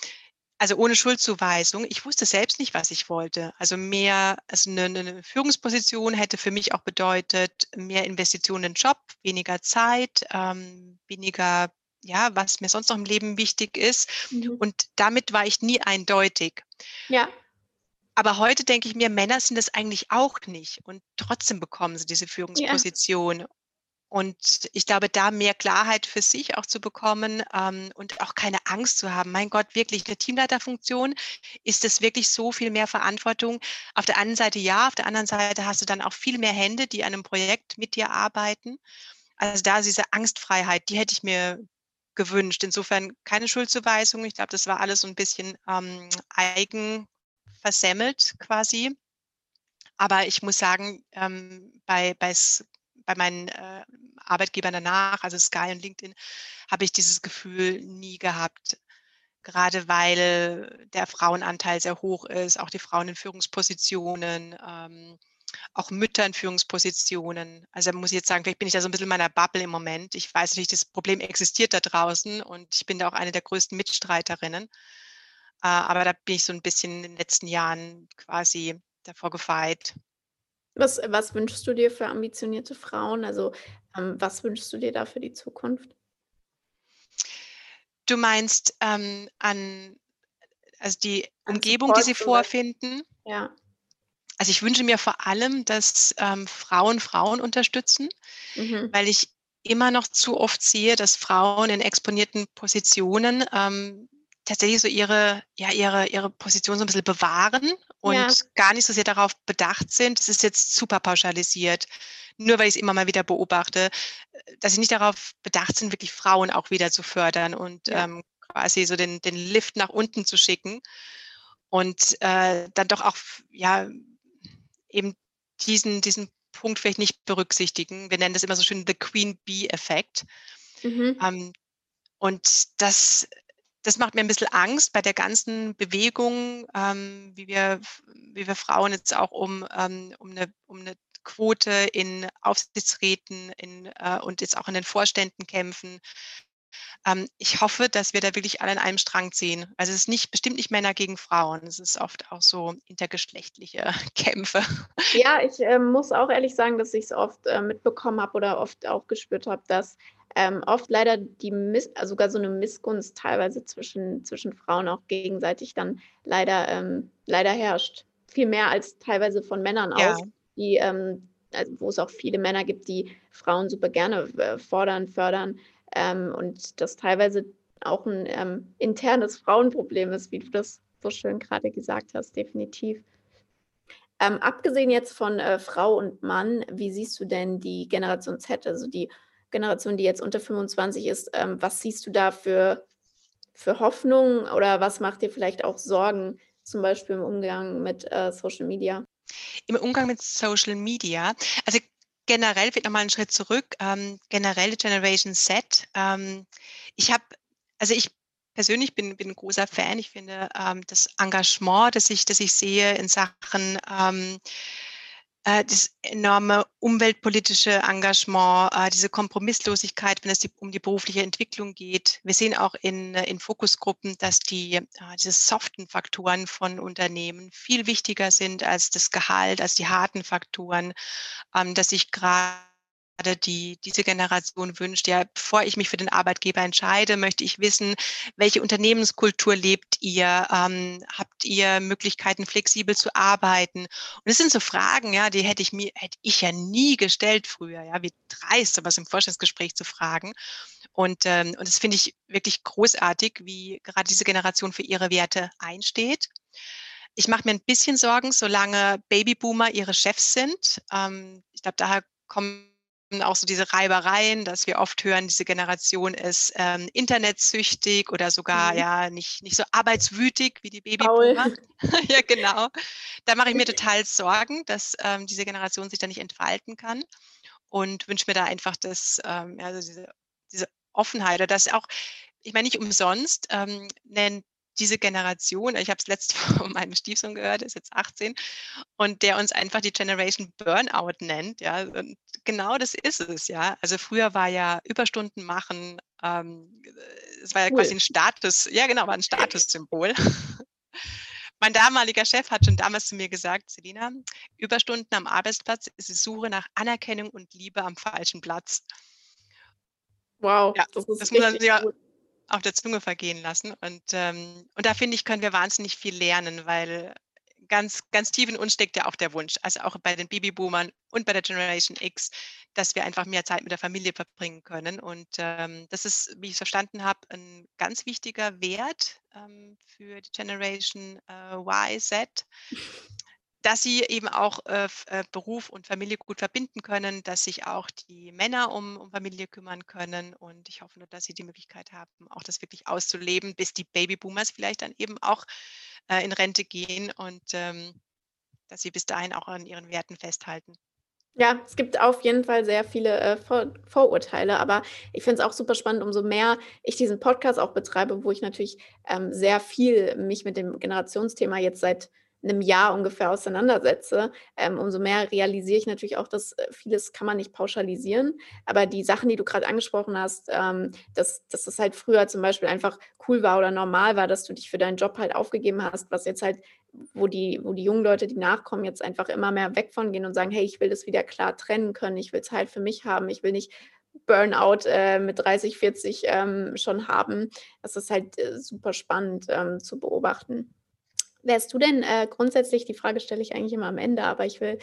Also ohne Schuldzuweisung. Ich wusste selbst nicht, was ich wollte. Also mehr, also eine Führungsposition hätte für mich auch bedeutet, mehr Investitionen in den Job, weniger Zeit, weniger, ja, was mir sonst noch im Leben wichtig ist. Mhm. Und damit war ich nie eindeutig. Ja. Aber heute denke ich mir, Männer sind das eigentlich auch nicht. Und trotzdem bekommen sie diese Führungsposition. Ja. Und ich glaube, da mehr Klarheit für sich auch zu bekommen und auch keine Angst zu haben. Mein Gott, wirklich eine Teamleiterfunktion, ist das wirklich so viel mehr Verantwortung? Auf der einen Seite ja, auf der anderen Seite hast du dann auch viel mehr Hände, die an einem Projekt mit dir arbeiten. Also da ist diese Angstfreiheit, die hätte ich mir gewünscht. Insofern keine Schuldzuweisung. Ich glaube, das war alles so ein bisschen eigenversemmelt quasi. Aber ich muss sagen, bei meinen Arbeitgebern danach, also Sky und LinkedIn, habe ich dieses Gefühl nie gehabt, gerade weil der Frauenanteil sehr hoch ist, auch die Frauen in Führungspositionen, auch Mütter in Führungspositionen. Also muss ich jetzt sagen, vielleicht bin ich da so ein bisschen in meiner Bubble im Moment. Ich weiß natürlich, das Problem existiert da draußen und ich bin da auch eine der größten Mitstreiterinnen. Aber da bin ich so ein bisschen in den letzten Jahren quasi davor gefeit. Was wünschst du dir für ambitionierte Frauen? Also was wünschst du dir da für die Zukunft? Du meinst also die Umgebung, die sie vorfinden? Ja. Also ich wünsche mir vor allem, dass Frauen unterstützen, weil ich immer noch zu oft sehe, dass Frauen in exponierten Positionen tatsächlich so ihre Position so ein bisschen bewahren und gar nicht so sehr darauf bedacht sind. Das ist jetzt super pauschalisiert, nur weil ich es immer mal wieder beobachte, dass sie nicht darauf bedacht sind, wirklich Frauen auch wieder zu fördern und quasi so den Lift nach unten zu schicken und dann doch auch eben diesen Punkt vielleicht nicht berücksichtigen. Wir nennen das immer so schön The Queen Bee-Effekt. Mhm. Und das macht mir ein bisschen Angst bei der ganzen Bewegung, wie wir Frauen jetzt auch um eine Quote in Aufsichtsräten und jetzt auch in den Vorständen kämpfen. Ich hoffe, dass wir da wirklich alle an einem Strang ziehen. Also es ist bestimmt nicht Männer gegen Frauen. Es ist oft auch so intergeschlechtliche Kämpfe. Ja, ich muss auch ehrlich sagen, dass ich es oft mitbekommen habe oder oft auch gespürt habe, dass oft leider sogar so eine Missgunst teilweise zwischen Frauen auch gegenseitig dann leider herrscht. Viel mehr als teilweise von Männern aus, die, wo es auch viele Männer gibt, die Frauen super gerne fordern, fördern und das teilweise auch ein internes Frauenproblem ist, wie du das so schön gerade gesagt hast, definitiv. Abgesehen jetzt von Frau und Mann, wie siehst du denn die Generation Z, also die Generation, die jetzt unter 25 ist, was siehst du da für Hoffnung oder was macht dir vielleicht auch Sorgen, zum Beispiel im Umgang mit Social Media? Im Umgang mit Social Media, also generell wird nochmal einen Schritt zurück, generell Generation Z. Ich persönlich bin ein großer Fan, ich finde das Engagement, das ich sehe in Sachen das enorme umweltpolitische Engagement, diese Kompromisslosigkeit, wenn es um die berufliche Entwicklung geht. Wir sehen auch in Fokusgruppen, dass diese soften Faktoren von Unternehmen viel wichtiger sind als das Gehalt, als die harten Faktoren, dass sich gerade diese Generation wünscht, ja, bevor ich mich für den Arbeitgeber entscheide, möchte ich wissen, welche Unternehmenskultur lebt ihr? Habt ihr Möglichkeiten, flexibel zu arbeiten? Und das sind so Fragen, ja, die hätte ich ja nie gestellt früher, ja, wie dreist, sowas im Vorstellungsgespräch zu fragen. Und das finde ich wirklich großartig, wie gerade diese Generation für ihre Werte einsteht. Ich mache mir ein bisschen Sorgen, solange Babyboomer ihre Chefs sind. Ich glaube, daher kommen auch so diese Reibereien, dass wir oft hören, diese Generation ist internetsüchtig oder sogar nicht so arbeitswütig wie die Babyboomer. Ja, genau. Da mache ich mir total Sorgen, dass diese Generation sich da nicht entfalten kann und wünsche mir da einfach, dass diese Offenheit oder dass auch, ich meine nicht umsonst, nennt diese Generation, ich habe es letztens von meinem Stiefsohn gehört, ist jetzt 18, und der uns einfach die Generation Burnout nennt. Ja, und genau das ist es. Ja, also früher war ja Überstunden machen, Es war ja quasi ein Status, ja genau, war ein Statussymbol. Mein damaliger Chef hat schon damals zu mir gesagt, Selina, Überstunden am Arbeitsplatz ist die Suche nach Anerkennung und Liebe am falschen Platz. Wow, ja, das muss man sich auf der Zunge vergehen lassen. Und da finde ich, können wir wahnsinnig viel lernen, weil ganz, ganz tief in uns steckt ja auch der Wunsch, also auch bei den Babyboomern und bei der Generation X, dass wir einfach mehr Zeit mit der Familie verbringen können. Und das ist, wie ich es verstanden habe, ein ganz wichtiger Wert für die Generation Y, Z, dass sie eben auch Beruf und Familie gut verbinden können, dass sich auch die Männer um Familie kümmern können. Und ich hoffe nur, dass sie die Möglichkeit haben, auch das wirklich auszuleben, bis die Babyboomers vielleicht dann eben auch in Rente gehen und dass sie bis dahin auch an ihren Werten festhalten. Ja, es gibt auf jeden Fall sehr viele Vorurteile, aber ich finde es auch super spannend, umso mehr ich diesen Podcast auch betreibe, wo ich natürlich sehr viel mich mit dem Generationsthema jetzt seit einem Jahr ungefähr auseinandersetze, umso mehr realisiere ich natürlich auch, dass vieles kann man nicht pauschalisieren, aber die Sachen, die du gerade angesprochen hast, dass das halt früher zum Beispiel einfach cool war oder normal war, dass du dich für deinen Job halt aufgegeben hast, was jetzt halt, wo die jungen Leute, die nachkommen, jetzt einfach immer mehr weg von gehen und sagen, hey, ich will das wieder klar trennen können, ich will Zeit für mich haben, ich will nicht Burnout mit 30, 40 schon haben. Das ist halt super spannend zu beobachten. Wärst du denn grundsätzlich, die Frage stelle ich eigentlich immer am Ende, aber ich will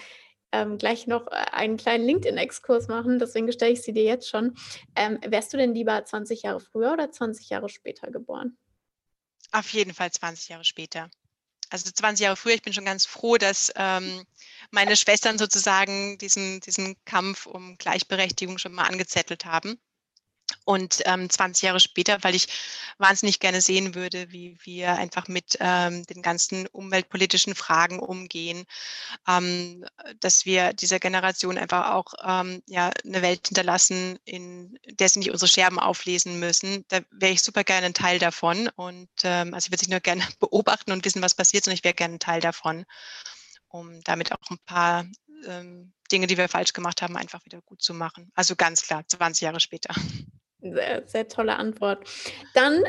gleich noch einen kleinen LinkedIn-Exkurs machen, deswegen stelle ich sie dir jetzt schon. Wärst du denn lieber 20 Jahre früher oder 20 Jahre später geboren? Auf jeden Fall 20 Jahre später. Also 20 Jahre früher, ich bin schon ganz froh, dass meine Schwestern sozusagen diesen Kampf um Gleichberechtigung schon mal angezettelt haben. Und 20 Jahre später, weil ich wahnsinnig gerne sehen würde, wie wir einfach mit den ganzen umweltpolitischen Fragen umgehen, dass wir dieser Generation einfach auch eine Welt hinterlassen, in der sie nicht unsere Scherben auflesen müssen. Da wäre ich super gerne ein Teil davon. Und also ich würde es nicht nur gerne beobachten und wissen, was passiert, sondern ich wäre gerne ein Teil davon, um damit auch ein paar Dinge, die wir falsch gemacht haben, einfach wieder gut zu machen. Also ganz klar, 20 Jahre später. Sehr, sehr tolle Antwort. Dann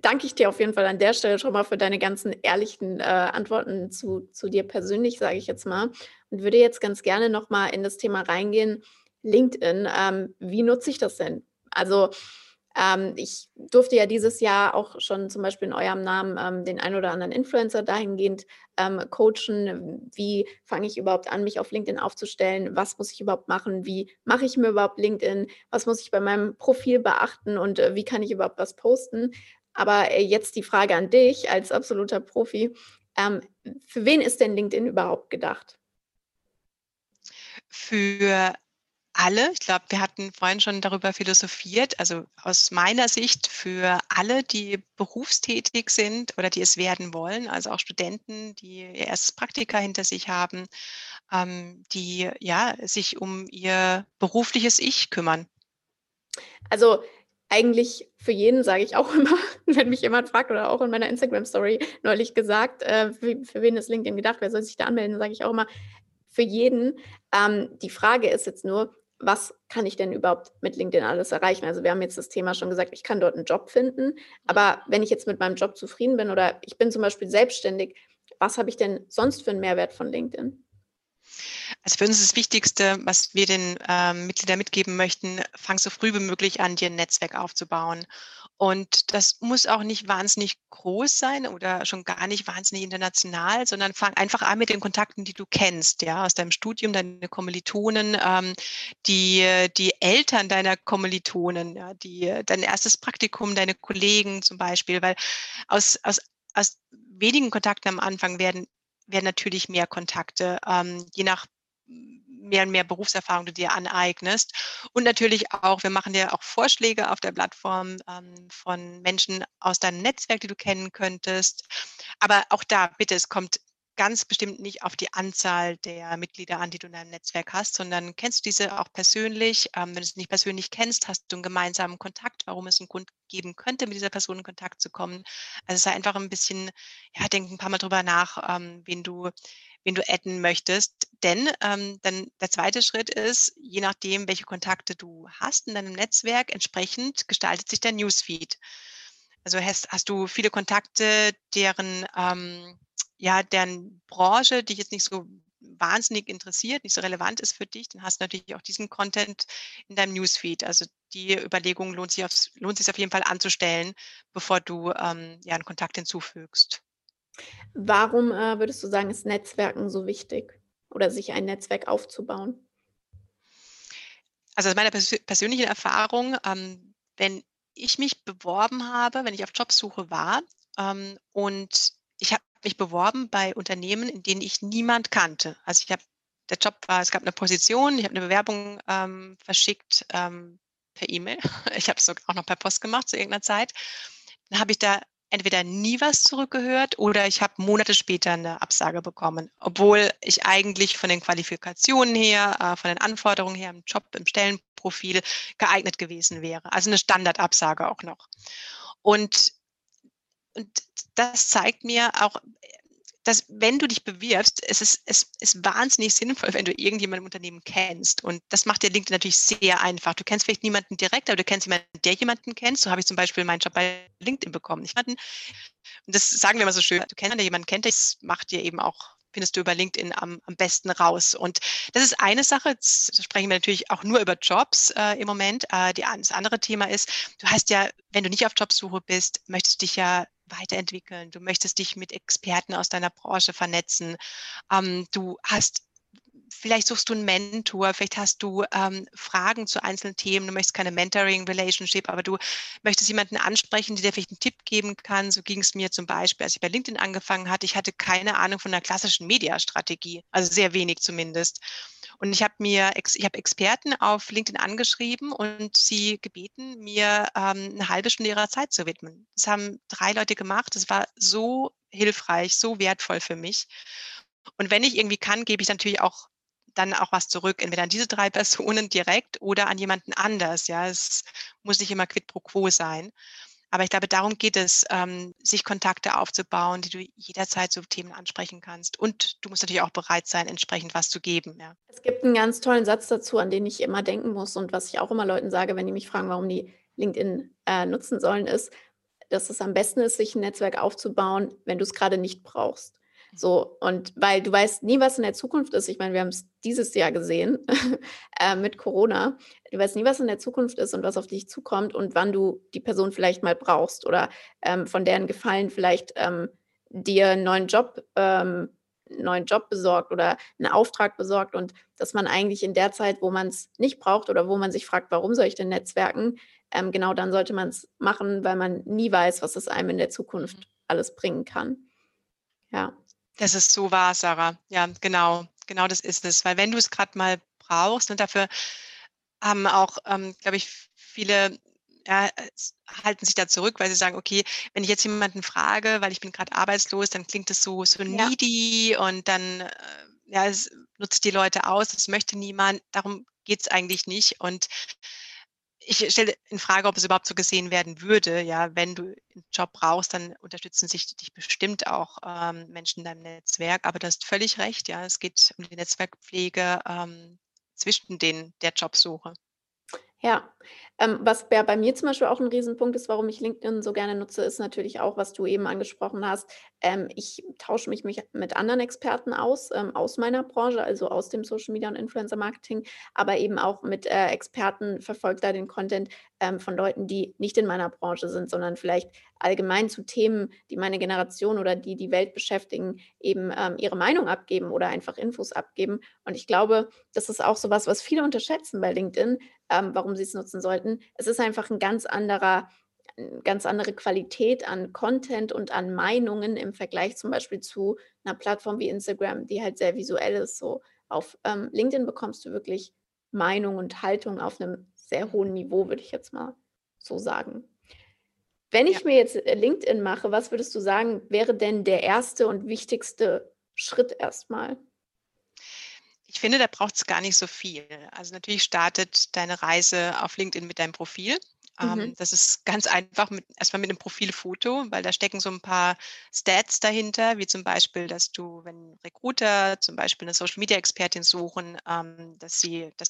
danke ich dir auf jeden Fall an der Stelle schon mal für deine ganzen ehrlichen Antworten zu dir persönlich, sage ich jetzt mal. Und würde jetzt ganz gerne nochmal in das Thema reingehen, LinkedIn. Wie nutze ich das denn? Also ich durfte ja dieses Jahr auch schon zum Beispiel in eurem Namen den ein oder anderen Influencer dahingehend coachen. Wie fange ich überhaupt an, mich auf LinkedIn aufzustellen? Was muss ich überhaupt machen? Wie mache ich mir überhaupt LinkedIn? Was muss ich bei meinem Profil beachten? Und wie kann ich überhaupt was posten? Aber jetzt die Frage an dich als absoluter Profi. Für wen ist denn LinkedIn überhaupt gedacht? Für alle. Ich glaube, wir hatten vorhin schon darüber philosophiert, also aus meiner Sicht für alle, die berufstätig sind oder die es werden wollen, also auch Studenten, die ihr erstes Praktika hinter sich haben, die ja sich um ihr berufliches Ich kümmern. Also eigentlich für jeden, sage ich auch immer, wenn mich jemand fragt oder auch in meiner Instagram-Story neulich gesagt, für wen ist LinkedIn gedacht, wer soll sich da anmelden, sage ich auch immer, für jeden. Die Frage ist jetzt nur, was kann ich denn überhaupt mit LinkedIn alles erreichen? Also wir haben jetzt das Thema schon gesagt, ich kann dort einen Job finden, aber wenn ich jetzt mit meinem Job zufrieden bin oder ich bin zum Beispiel selbstständig, was habe ich denn sonst für einen Mehrwert von LinkedIn? Also für uns ist das Wichtigste, was wir den Mitgliedern mitgeben möchten, fang so früh wie möglich an, dir ein Netzwerk aufzubauen. Und das muss auch nicht wahnsinnig groß sein oder schon gar nicht wahnsinnig international, sondern fang einfach an mit den Kontakten, die du kennst, ja, aus deinem Studium, deine Kommilitonen, die Eltern deiner Kommilitonen, ja, dein erstes Praktikum, deine Kollegen zum Beispiel, weil aus wenigen Kontakten am Anfang werden natürlich mehr Kontakte, je nach mehr und mehr Berufserfahrung du dir aneignest. Und natürlich auch, wir machen dir auch Vorschläge auf der Plattform von Menschen aus deinem Netzwerk, die du kennen könntest. Aber auch da, bitte, es kommt ganz bestimmt nicht auf die Anzahl der Mitglieder an, die du in deinem Netzwerk hast, sondern kennst du diese auch persönlich. Wenn du es nicht persönlich kennst, hast du einen gemeinsamen Kontakt, warum es einen Grund geben könnte, mit dieser Person in Kontakt zu kommen. Also sei einfach ein bisschen, ja, denk ein paar Mal drüber nach, wen du wen du adden möchtest. Denn dann der zweite Schritt ist, je nachdem, welche Kontakte du hast in deinem Netzwerk, entsprechend gestaltet sich dein Newsfeed. Also hast du viele Kontakte, deren Branche dich jetzt nicht so wahnsinnig interessiert, nicht so relevant ist für dich, dann hast du natürlich auch diesen Content in deinem Newsfeed. Also die Überlegung lohnt sich auf jeden Fall anzustellen, bevor du einen Kontakt hinzufügst. Warum würdest du sagen, ist Netzwerken so wichtig oder sich ein Netzwerk aufzubauen? Also aus meiner persönlichen Erfahrung, wenn ich mich beworben habe, wenn ich auf Jobsuche war und ich habe mich beworben bei Unternehmen, in denen ich niemand kannte. Also es gab eine Position, ich habe eine Bewerbung verschickt per E-Mail. Ich habe es auch noch per Post gemacht zu irgendeiner Zeit. Dann habe ich da entweder nie was zurückgehört oder ich habe Monate später eine Absage bekommen, obwohl ich eigentlich von den Qualifikationen her, von den Anforderungen her im Job, im Stellenprofil geeignet gewesen wäre. Also eine Standardabsage auch noch. Und das zeigt mir auch, dass wenn du dich bewirbst, es ist wahnsinnig sinnvoll, wenn du irgendjemanden im Unternehmen kennst. Und das macht dir LinkedIn natürlich sehr einfach. Du kennst vielleicht niemanden direkt, aber du kennst jemanden, der jemanden kennt. So habe ich zum Beispiel meinen Job bei LinkedIn bekommen. Und das sagen wir mal so schön, du kennst jemanden, kennt dich, das macht dir eben auch, findest du über LinkedIn am besten raus. Und das ist eine Sache, jetzt sprechen wir natürlich auch nur über Jobs im Moment. Das andere Thema ist, du hast ja, wenn du nicht auf Jobsuche bist, möchtest du dich ja weiterentwickeln, du möchtest dich mit Experten aus deiner Branche vernetzen, vielleicht suchst du einen Mentor, vielleicht hast du Fragen zu einzelnen Themen, du möchtest keine Mentoring-Relationship, aber du möchtest jemanden ansprechen, der dir vielleicht einen Tipp geben kann. So ging es mir zum Beispiel, als ich bei LinkedIn angefangen hatte, ich hatte keine Ahnung von einer klassischen Mediastrategie, also sehr wenig zumindest. Und ich habe Experten auf LinkedIn angeschrieben und sie gebeten, mir eine halbe Stunde ihrer Zeit zu widmen. Das haben 3 Leute gemacht. Das war so hilfreich, so wertvoll für mich. Und wenn ich irgendwie kann, gebe ich natürlich auch dann auch was zurück, entweder an diese 3 Personen direkt oder an jemanden anders. Ja, es muss nicht immer quid pro quo sein. Aber ich glaube, darum geht es, sich Kontakte aufzubauen, die du jederzeit zu Themen ansprechen kannst. Und du musst natürlich auch bereit sein, entsprechend was zu geben. Ja. Es gibt einen ganz tollen Satz dazu, an den ich immer denken muss und was ich auch immer Leuten sage, wenn die mich fragen, warum die LinkedIn nutzen sollen, ist, dass es am besten ist, sich ein Netzwerk aufzubauen, wenn du es gerade nicht brauchst. So, und weil du weißt nie, was in der Zukunft ist. Ich meine, wir haben es dieses Jahr gesehen mit Corona. Du weißt nie, was in der Zukunft ist und was auf dich zukommt und wann du die Person vielleicht mal brauchst oder von deren Gefallen vielleicht dir einen neuen Job besorgt oder einen Auftrag besorgt. Und dass man eigentlich in der Zeit, wo man es nicht braucht oder wo man sich fragt, warum soll ich denn netzwerken, genau dann sollte man es machen, weil man nie weiß, was es einem in der Zukunft alles bringen kann. Ja. Das ist so wahr, Sarah. Ja, genau das ist es. Weil wenn du es gerade mal brauchst, und dafür haben auch, glaube ich, viele halten sich da zurück, weil sie sagen, okay, wenn ich jetzt jemanden frage, weil ich bin gerade arbeitslos, dann klingt das so needy und dann nutze ich die Leute aus, das möchte niemand, darum geht es eigentlich nicht. Und ich stelle in Frage, ob es überhaupt so gesehen werden würde. Ja, wenn du einen Job brauchst, dann unterstützen sich dich bestimmt auch Menschen in deinem Netzwerk. Aber du hast völlig recht. Ja, es geht um die Netzwerkpflege zwischen der Jobsuche. Ja, was bei mir zum Beispiel auch ein Riesenpunkt ist, warum ich LinkedIn so gerne nutze, ist natürlich auch, was du eben angesprochen hast. Ich tausche mich mit anderen Experten aus meiner Branche, also aus dem Social Media und Influencer Marketing, aber eben auch mit Experten, verfolge da den Content von Leuten, die nicht in meiner Branche sind, sondern vielleicht allgemein zu Themen, die meine Generation oder die Welt beschäftigen, eben ihre Meinung abgeben oder einfach Infos abgeben. Und ich glaube, das ist auch sowas, was viele unterschätzen bei LinkedIn, warum sie es nutzen sollten. Es ist einfach eine ganz andere Qualität an Content und an Meinungen im Vergleich zum Beispiel zu einer Plattform wie Instagram, die halt sehr visuell ist. So auf LinkedIn bekommst du wirklich Meinung und Haltung auf einem sehr hohen Niveau, würde ich jetzt mal so sagen. Wenn ich mir jetzt LinkedIn mache, was würdest du sagen, wäre denn der erste und wichtigste Schritt erstmal? Ich finde, da braucht es gar nicht so viel. Also natürlich startet deine Reise auf LinkedIn mit deinem Profil. Das ist ganz einfach, erstmal mit einem Profilfoto, weil da stecken so ein paar Stats dahinter, wie zum Beispiel, dass du, wenn Recruiter zum Beispiel eine Social-Media-Expertin suchen, dass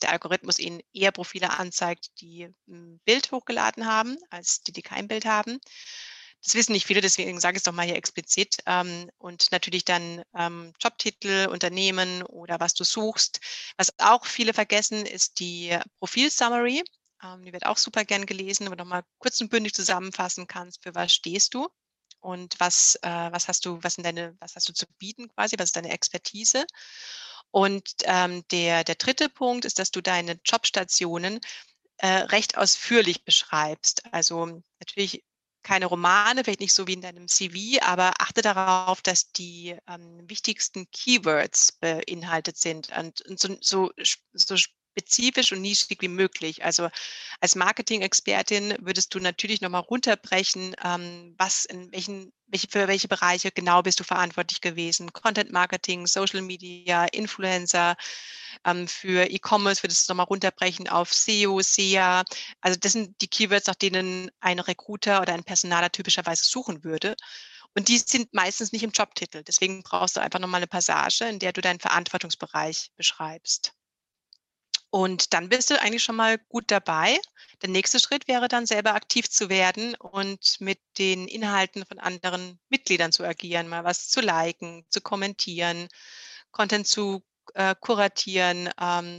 der Algorithmus ihnen eher Profile anzeigt, die ein Bild hochgeladen haben, als die kein Bild haben. Das wissen nicht viele, deswegen sage ich es doch mal hier explizit. Und natürlich dann Jobtitel, Unternehmen oder was du suchst. Was auch viele vergessen, ist die Profil-Summary. Die wird auch super gern gelesen, aber nochmal kurz und bündig zusammenfassen kannst, für was stehst du und was hast du zu bieten quasi, was ist deine Expertise. Und der dritte Punkt ist, dass du deine Jobstationen recht ausführlich beschreibst. Also natürlich keine Romane, vielleicht nicht so wie in deinem CV, aber achte darauf, dass die wichtigsten Keywords beinhaltet sind und so spezifisch und nischig wie möglich. Also als Marketing-Expertin würdest du natürlich nochmal runterbrechen, für welche Bereiche genau bist du verantwortlich gewesen. Content-Marketing, Social Media, Influencer, für E-Commerce würdest du nochmal runterbrechen auf SEO, SEA. Also das sind die Keywords, nach denen ein Recruiter oder ein Personaler typischerweise suchen würde. Und die sind meistens nicht im Jobtitel. Deswegen brauchst du einfach nochmal eine Passage, in der du deinen Verantwortungsbereich beschreibst. Und dann bist du eigentlich schon mal gut dabei. Der nächste Schritt wäre dann, selber aktiv zu werden und mit den Inhalten von anderen Mitgliedern zu agieren, mal was zu liken, zu kommentieren, Content zu kuratieren,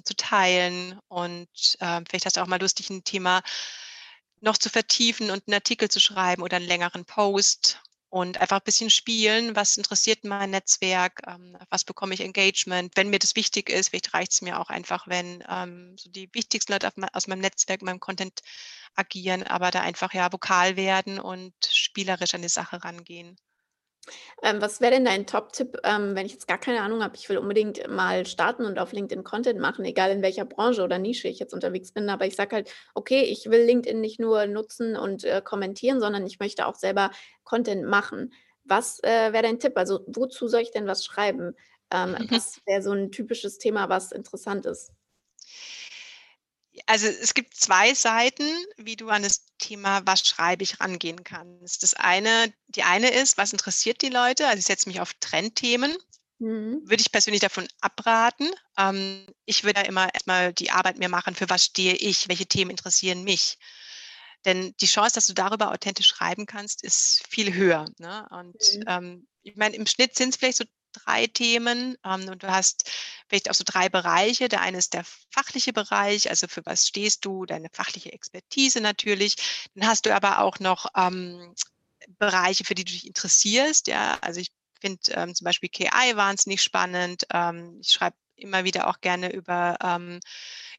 zu teilen. Und vielleicht hast du auch mal Lust, dich ein Thema noch zu vertiefen und einen Artikel zu schreiben oder einen längeren Post. Und einfach ein bisschen spielen, was interessiert mein Netzwerk, was bekomme ich Engagement, wenn mir das wichtig ist. Vielleicht reicht es mir auch einfach, wenn so die wichtigsten Leute aus meinem Netzwerk, meinem Content agieren, aber da einfach ja vokal werden und spielerisch an die Sache rangehen. Was wäre denn dein Top-Tipp, wenn ich jetzt gar keine Ahnung habe, ich will unbedingt mal starten und auf LinkedIn Content machen, egal in welcher Branche oder Nische ich jetzt unterwegs bin, aber ich sage halt, okay, ich will LinkedIn nicht nur nutzen und kommentieren, sondern ich möchte auch selber Content machen. Was wäre dein Tipp? Also wozu soll ich denn was schreiben? Was wäre so ein typisches Thema, was interessant ist? Also es gibt zwei Seiten, wie du an das Thema, was schreibe ich, rangehen kannst. Die eine ist, was interessiert die Leute? Also ich setze mich auf Trendthemen. Würde ich persönlich davon abraten. Ich würde da immer erstmal die Arbeit mehr machen, für was stehe ich, welche Themen interessieren mich. Denn die Chance, dass du darüber authentisch schreiben kannst, ist viel höher. Ne? Und ich meine, im Schnitt sind es vielleicht so 3 Themen und du hast vielleicht auch so 3 Bereiche. Der eine ist der fachliche Bereich, also für was stehst du, deine fachliche Expertise natürlich. Dann hast du aber auch noch Bereiche, für die du dich interessierst. Ja, also ich finde zum Beispiel KI wahnsinnig spannend. Ich schreibe immer wieder auch gerne über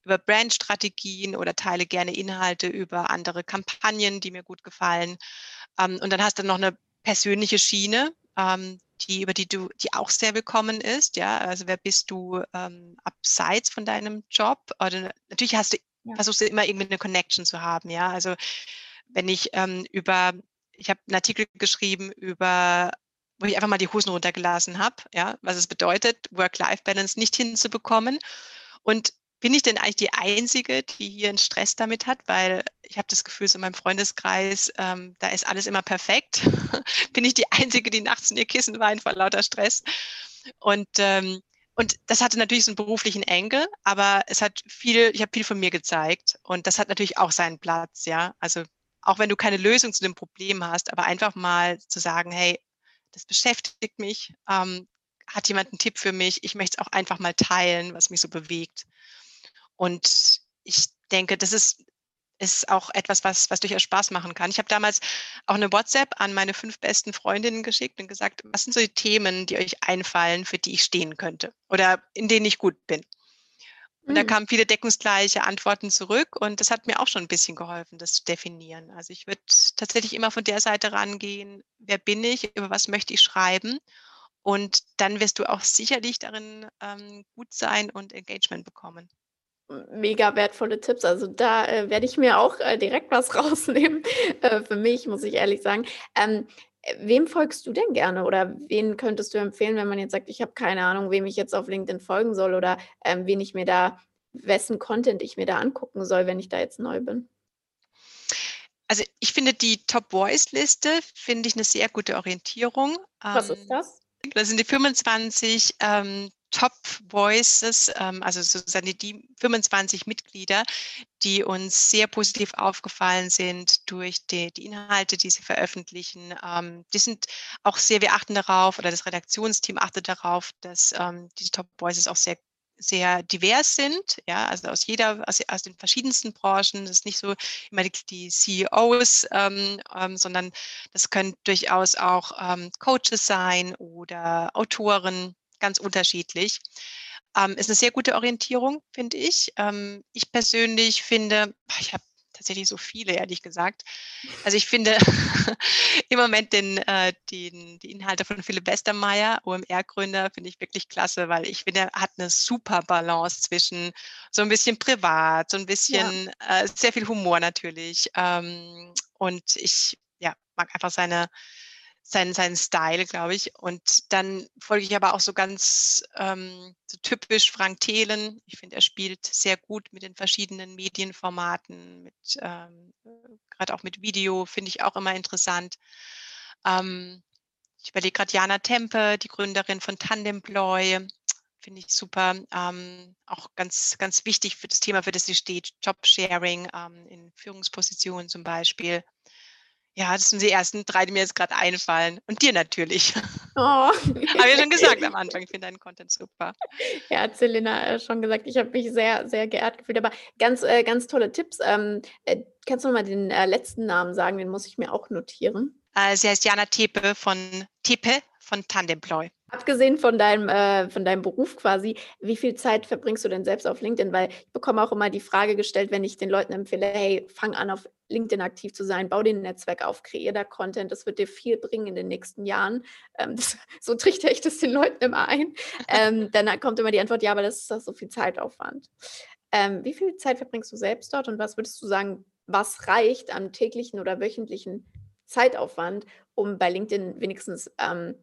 Brandstrategien oder teile gerne Inhalte über andere Kampagnen, die mir gut gefallen. Und dann hast du noch eine persönliche Schiene, die auch sehr willkommen ist, ja, also wer bist du abseits von deinem Job? Oder natürlich versuchst du immer irgendwie eine Connection zu haben, ja, also wenn ich habe einen Artikel geschrieben wo ich einfach mal die Hosen runtergelassen habe, ja, was es bedeutet, Work-Life-Balance nicht hinzubekommen, und bin ich denn eigentlich die Einzige, die hier einen Stress damit hat? Weil ich habe das Gefühl, so in meinem Freundeskreis, da ist alles immer perfekt. Bin ich die Einzige, die nachts in ihr Kissen weint vor lauter Stress? Und das hatte natürlich so einen beruflichen Engel, aber ich habe viel von mir gezeigt. Und das hat natürlich auch seinen Platz, ja. Also auch wenn du keine Lösung zu dem Problem hast, aber einfach mal zu sagen, hey, das beschäftigt mich, hat jemand einen Tipp für mich? Ich möchte es auch einfach mal teilen, was mich so bewegt. Und ich denke, das ist auch etwas, was durchaus Spaß machen kann. Ich habe damals auch eine WhatsApp an meine 5 besten Freundinnen geschickt und gesagt, was sind so die Themen, die euch einfallen, für die ich stehen könnte oder in denen ich gut bin? Und da kamen viele deckungsgleiche Antworten zurück, und das hat mir auch schon ein bisschen geholfen, das zu definieren. Also ich würde tatsächlich immer von der Seite rangehen, wer bin ich, über was möchte ich schreiben? Und dann wirst du auch sicherlich darin gut sein und Engagement bekommen. Mega wertvolle Tipps. Also da werde ich mir auch direkt was rausnehmen. Für mich, muss ich ehrlich sagen. Wem folgst du denn gerne, oder wen könntest du empfehlen, wenn man jetzt sagt, ich habe keine Ahnung, wem ich jetzt auf LinkedIn folgen soll, oder wessen Content ich mir da angucken soll, wenn ich da jetzt neu bin? Also ich finde die Top-Voice-Liste, finde ich, eine sehr gute Orientierung. Was ist das? Das sind die 25 Top-Voices, also sozusagen die 25 Mitglieder, die uns sehr positiv aufgefallen sind durch die Inhalte, die sie veröffentlichen. Die sind auch sehr, wir achten darauf, oder das Redaktionsteam achtet darauf, dass diese Top-Voices auch sehr, sehr divers sind, ja, also aus den verschiedensten Branchen. Das ist nicht so immer die CEOs, sondern das können durchaus auch Coaches sein oder Autoren, ganz unterschiedlich. Ist eine sehr gute Orientierung, finde ich. Ich persönlich finde, ich habe tatsächlich so viele, ehrlich gesagt. Also ich finde im Moment die Inhalte von Philipp Westermeyer, OMR-Gründer, finde ich wirklich klasse, weil ich finde, er hat eine super Balance zwischen so ein bisschen privat, so ein bisschen sehr viel Humor natürlich. Und ich mag einfach seinen Style, glaube ich. Und dann folge ich aber auch so ganz so typisch Frank Thelen. Ich finde, er spielt sehr gut mit den verschiedenen Medienformaten, gerade auch mit Video, finde ich auch immer interessant. Ich überlege gerade Jana Tepe, die Gründerin von Tandemploy, finde ich super. Auch ganz, ganz wichtig für das Thema, für das sie steht, Jobsharing in Führungspositionen zum Beispiel. Ja, das sind die ersten 3, die mir jetzt gerade einfallen. Und dir natürlich. Oh. Habe ja schon gesagt am Anfang, ich finde deinen Content super. Ja, hat Selina schon gesagt, ich habe mich sehr, sehr geehrt gefühlt. Aber ganz, ganz tolle Tipps. Kannst du nochmal den letzten Namen sagen? Den muss ich mir auch notieren. Sie heißt Jana Tepe von Tandemploy. Abgesehen von deinem Beruf quasi, wie viel Zeit verbringst du denn selbst auf LinkedIn? Weil ich bekomme auch immer die Frage gestellt, wenn ich den Leuten empfehle, hey, fang an, auf LinkedIn aktiv zu sein, bau dir ein Netzwerk auf, kreier da Content, das wird dir viel bringen in den nächsten Jahren. So trichter ich das den Leuten immer ein. Dann kommt immer die Antwort, ja, aber das ist doch so viel Zeitaufwand. Wie viel Zeit verbringst du selbst dort und was würdest du sagen, was reicht am täglichen oder wöchentlichen Zeitaufwand, um bei LinkedIn wenigstens einen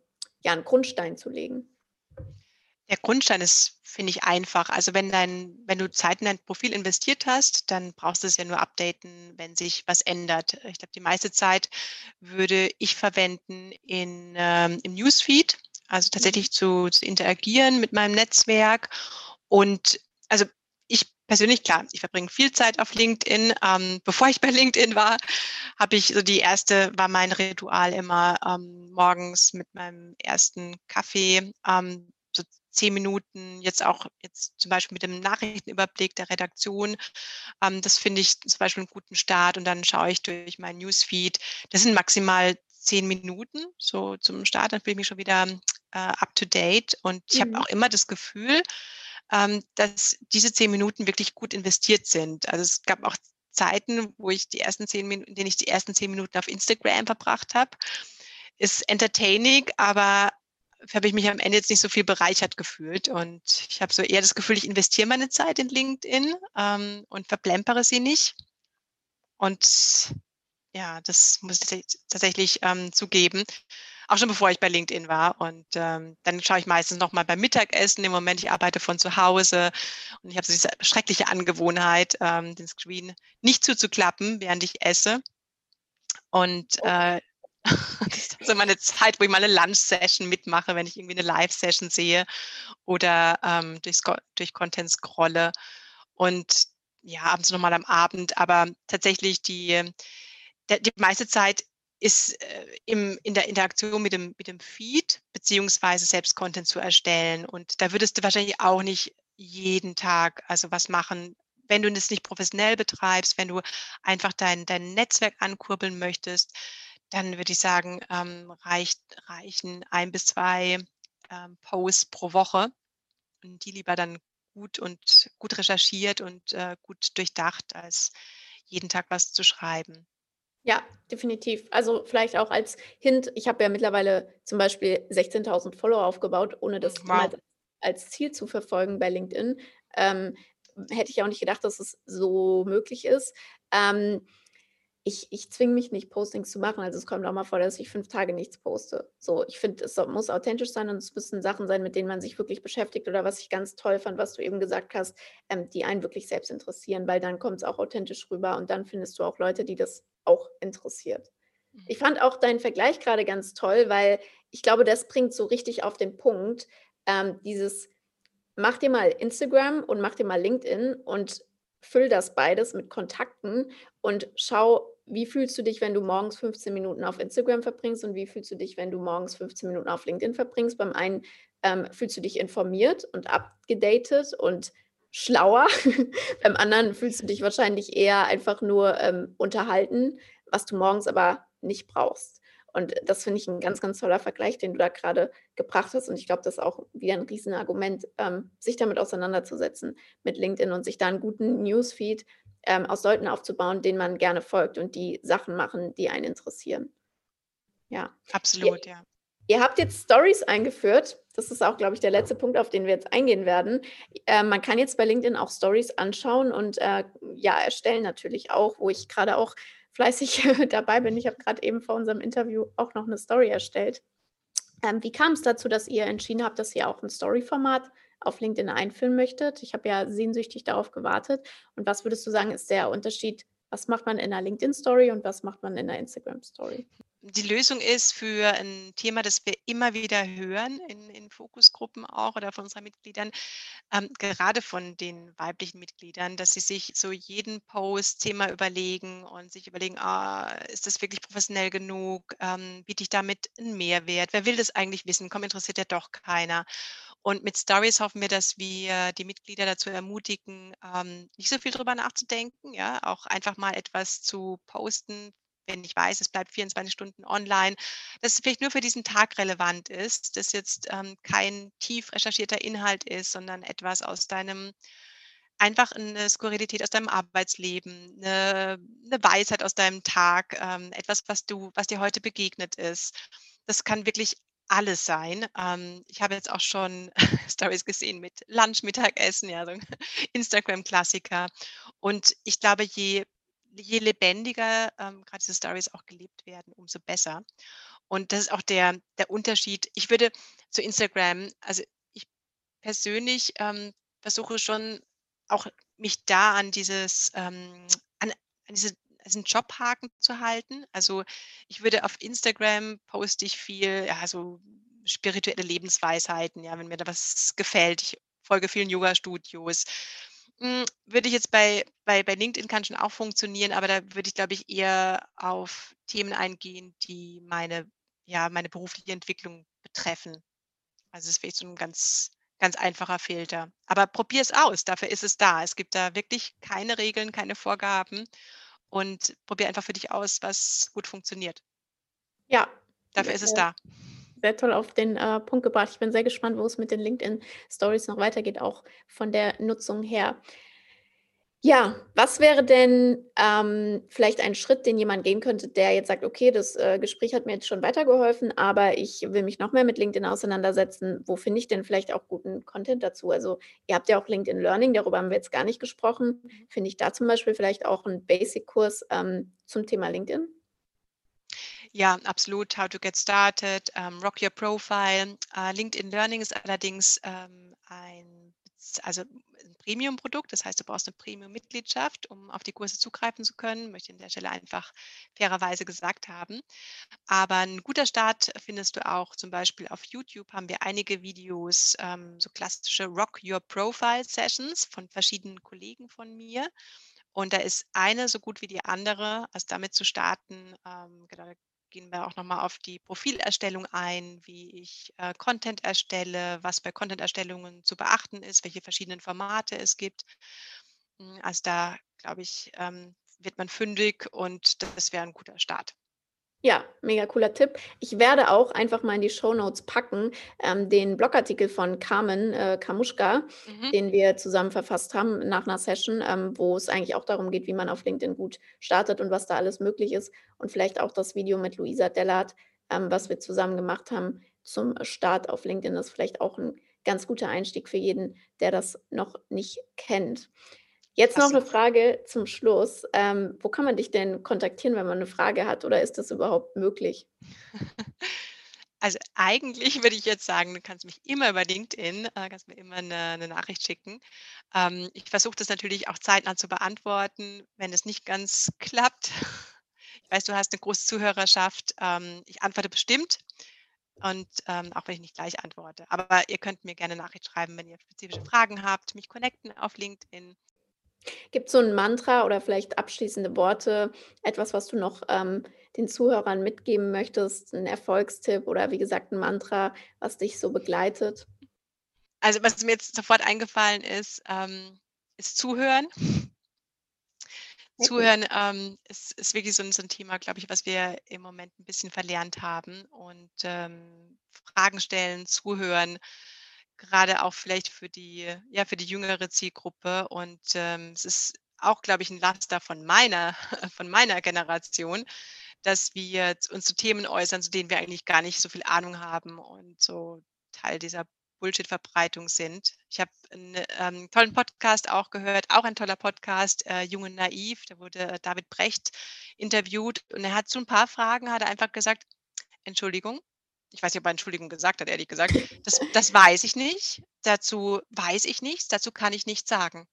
Grundstein zu legen? Der Grundstein ist, finde ich, einfach. Also wenn du Zeit in dein Profil investiert hast, dann brauchst du es ja nur updaten, wenn sich was ändert. Ich glaube, die meiste Zeit würde ich verwenden im Newsfeed, also tatsächlich zu interagieren mit meinem Netzwerk. Und also ich persönlich, klar, ich verbringe viel Zeit auf LinkedIn. Bevor ich bei LinkedIn war, war mein Ritual immer morgens mit meinem ersten Kaffee, so 10 Minuten, jetzt zum Beispiel mit dem Nachrichtenüberblick der Redaktion. Das finde ich zum Beispiel einen guten Start und dann schaue ich durch meinen Newsfeed. Das sind maximal 10 Minuten, so zum Start, dann bin ich mich schon wieder up to date und ich habe auch immer das Gefühl, dass diese 10 Minuten wirklich gut investiert sind. Also es gab auch Zeiten, wo ich in denen ich die ersten 10 Minuten auf Instagram verbracht habe. Ist entertaining, aber habe ich mich am Ende jetzt nicht so viel bereichert gefühlt. Und ich habe so eher das Gefühl, ich investiere meine Zeit in LinkedIn und verplempere sie nicht. Und ja, das muss ich tatsächlich zugeben. Auch schon bevor ich bei LinkedIn war. Und dann schaue ich meistens nochmal beim Mittagessen. Im Moment, ich arbeite von zu Hause und ich habe so diese schreckliche Angewohnheit, den Screen nicht zuzuklappen, während ich esse. Und das ist also meine Zeit, wo ich mal eine Lunch-Session mitmache, wenn ich irgendwie eine Live-Session sehe oder durch Content scrolle. Und ja, abends nochmal am Abend. Aber tatsächlich die meiste Zeit ist in der Interaktion mit dem Feed, beziehungsweise selbst Content zu erstellen. Und da würdest du wahrscheinlich auch nicht jeden Tag was machen, wenn du das nicht professionell betreibst, wenn du einfach dein Netzwerk ankurbeln möchtest, dann würde ich sagen, reichen 1 bis 2 Posts pro Woche und die lieber dann gut recherchiert und gut durchdacht, als jeden Tag was zu schreiben. Ja, definitiv. Also vielleicht auch als Hint, ich habe ja mittlerweile zum Beispiel 16.000 Follower aufgebaut, ohne das jemals als Ziel zu verfolgen bei LinkedIn. Hätte ich auch nicht gedacht, dass es so möglich ist. ich zwinge mich nicht, Postings zu machen. Also es kommt auch mal vor, dass ich 5 Tage nichts poste. So, ich finde, es muss authentisch sein und es müssen Sachen sein, mit denen man sich wirklich beschäftigt, oder was ich ganz toll fand, was du eben gesagt hast, die einen wirklich selbst interessieren, weil dann kommt es auch authentisch rüber und dann findest du auch Leute, die das auch interessiert. Ich fand auch deinen Vergleich gerade ganz toll, weil ich glaube, das bringt so richtig auf den Punkt, dieses, mach dir mal Instagram und mach dir mal LinkedIn und füll das beides mit Kontakten und schau, wie fühlst du dich, wenn du morgens 15 Minuten auf Instagram verbringst und wie fühlst du dich, wenn du morgens 15 Minuten auf LinkedIn verbringst. Beim einen fühlst du dich informiert und upgedatet und schlauer. Beim anderen fühlst du dich wahrscheinlich eher einfach nur unterhalten, was du morgens aber nicht brauchst. Und das finde ich ein ganz, ganz toller Vergleich, den du da gerade gebracht hast. Und ich glaube, das ist auch wieder ein Riesenargument, sich damit auseinanderzusetzen mit LinkedIn und sich da einen guten Newsfeed aus Leuten aufzubauen, denen man gerne folgt und die Sachen machen, die einen interessieren. Ja, absolut, ja. Ihr habt jetzt Stories eingeführt. Das ist auch, glaube ich, der letzte Punkt, auf den wir jetzt eingehen werden. Man kann jetzt bei LinkedIn auch Stories anschauen und erstellen natürlich auch, wo ich gerade auch fleißig dabei bin. Ich habe gerade eben vor unserem Interview auch noch eine Story erstellt. Wie kam es dazu, dass ihr entschieden habt, dass ihr auch ein Story-Format auf LinkedIn einführen möchtet? Ich habe ja sehnsüchtig darauf gewartet. Und was würdest du sagen, ist der Unterschied? Was macht man in einer LinkedIn-Story und was macht man in einer Instagram-Story? Die Lösung ist für ein Thema, das wir immer wieder hören, in Fokusgruppen auch oder von unseren Mitgliedern, gerade von den weiblichen Mitgliedern, dass sie sich so jeden Post-Thema überlegen und sich überlegen, ist das wirklich professionell genug, biete ich damit einen Mehrwert, wer will das eigentlich wissen, komm, interessiert ja doch keiner. Und mit Stories hoffen wir, dass wir die Mitglieder dazu ermutigen, nicht so viel drüber nachzudenken, ja, auch einfach mal etwas zu posten, wenn ich weiß, es bleibt 24 Stunden online, dass es vielleicht nur für diesen Tag relevant ist, dass jetzt kein tief recherchierter Inhalt ist, sondern etwas aus deinem, einfach eine Skurrilität aus deinem Arbeitsleben, eine Weisheit aus deinem Tag, etwas, was dir heute begegnet ist. Das kann wirklich alles sein. Ich habe jetzt auch schon Stories gesehen mit Lunch, Mittagessen, ja, so ein Instagram-Klassiker. Und ich glaube, je lebendiger gerade diese Stories auch gelebt werden, umso besser. Und das ist auch der Unterschied. Ich würde zu Instagram, also ich persönlich versuche schon auch mich da an diesen Jobhaken zu halten. Also ich würde auf Instagram poste ich viel, ja, so spirituelle Lebensweisheiten, ja, wenn mir da was gefällt. Ich folge vielen Yoga-Studios. Würde ich jetzt bei LinkedIn kann schon auch funktionieren, aber da würde ich, glaube ich, eher auf Themen eingehen, die meine berufliche Entwicklung betreffen. Also es wäre so ein ganz, ganz einfacher Filter. Aber probier es aus, dafür ist es da. Es gibt da wirklich keine Regeln, keine Vorgaben und probier einfach für dich aus, was gut funktioniert. Ja. Dafür ist es da. Sehr toll auf den Punkt gebracht. Ich bin sehr gespannt, wo es mit den LinkedIn-Stories noch weitergeht, auch von der Nutzung her. Ja, was wäre denn vielleicht ein Schritt, den jemand gehen könnte, der jetzt sagt, okay, das Gespräch hat mir jetzt schon weitergeholfen, aber ich will mich noch mehr mit LinkedIn auseinandersetzen. Wo finde ich denn vielleicht auch guten Content dazu? Also ihr habt ja auch LinkedIn Learning, darüber haben wir jetzt gar nicht gesprochen. Finde ich da zum Beispiel vielleicht auch einen Basic-Kurs zum Thema LinkedIn? Ja, absolut. How to get started, rock your profile. LinkedIn Learning ist allerdings ein Premium-Produkt. Das heißt, du brauchst eine Premium-Mitgliedschaft, um auf die Kurse zugreifen zu können. Möchte an der Stelle einfach fairerweise gesagt haben. Aber ein guter Start findest du auch zum Beispiel auf YouTube. Haben wir einige Videos, so klassische Rock Your Profile Sessions von verschiedenen Kollegen von mir. Und da ist eine so gut wie die andere. Also damit zu starten, genau, gehen wir auch nochmal auf die Profilerstellung ein, wie ich Content erstelle, was bei Content-Erstellungen zu beachten ist, welche verschiedenen Formate es gibt. Also da, glaube ich, wird man fündig und das wäre ein guter Start. Ja, mega cooler Tipp. Ich werde auch einfach mal in die Shownotes packen, den Blogartikel von Carmen Kamuschka, den wir zusammen verfasst haben nach einer Session, wo es eigentlich auch darum geht, wie man auf LinkedIn gut startet und was da alles möglich ist. Und vielleicht auch das Video mit Luisa Dellart, was wir zusammen gemacht haben zum Start auf LinkedIn. Das ist vielleicht auch ein ganz guter Einstieg für jeden, der das noch nicht kennt. Jetzt noch eine Frage zum Schluss. Wo kann man dich denn kontaktieren, wenn man eine Frage hat, oder ist das überhaupt möglich? Also eigentlich würde ich jetzt sagen, du kannst mich immer über LinkedIn, kannst mir immer eine Nachricht schicken. Ich versuche das natürlich auch zeitnah zu beantworten, wenn es nicht ganz klappt. Ich weiß, du hast eine große Zuhörerschaft. Ich antworte bestimmt, und auch wenn ich nicht gleich antworte. Aber ihr könnt mir gerne Nachricht schreiben, wenn ihr spezifische Fragen habt, mich connecten auf LinkedIn. Gibt es so ein Mantra oder vielleicht abschließende Worte, etwas, was du noch den Zuhörern mitgeben möchtest, einen Erfolgstipp oder wie gesagt ein Mantra, was dich so begleitet? Also was mir jetzt sofort eingefallen ist, ist Zuhören. Okay. Zuhören ist wirklich so ein Thema, glaube ich, was wir im Moment ein bisschen verlernt haben, und Fragen stellen, zuhören, gerade auch vielleicht für die jüngere Zielgruppe, und es ist auch, glaube ich, ein Laster von meiner Generation, dass wir uns zu Themen äußern, zu denen wir eigentlich gar nicht so viel Ahnung haben und so Teil dieser Bullshit-Verbreitung sind. Ich habe einen tollen Podcast auch gehört, auch ein toller Podcast, Jung und Naiv, da wurde David Precht interviewt, und er hat zu ein paar Fragen, hat er einfach gesagt, Entschuldigung, ich weiß nicht, ob er Entschuldigung gesagt hat, ehrlich gesagt, das weiß ich nicht, dazu weiß ich nichts, dazu kann ich nichts sagen.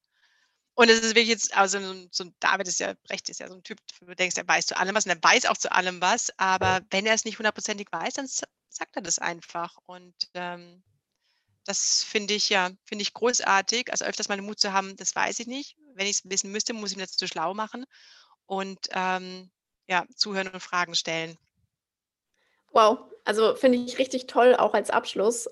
Und es ist wirklich jetzt, also so ein David ist ja, Brecht ist ja so ein Typ, du denkst, er weiß zu allem was, und er weiß auch zu allem was, aber wenn er es nicht hundertprozentig weiß, dann sagt er das einfach, und das finde ich großartig, also öfters mal den Mut zu haben, das weiß ich nicht, wenn ich es wissen müsste, muss ich mir das zu schlau machen, und zuhören und Fragen stellen. Wow, also finde ich richtig toll, auch als Abschluss.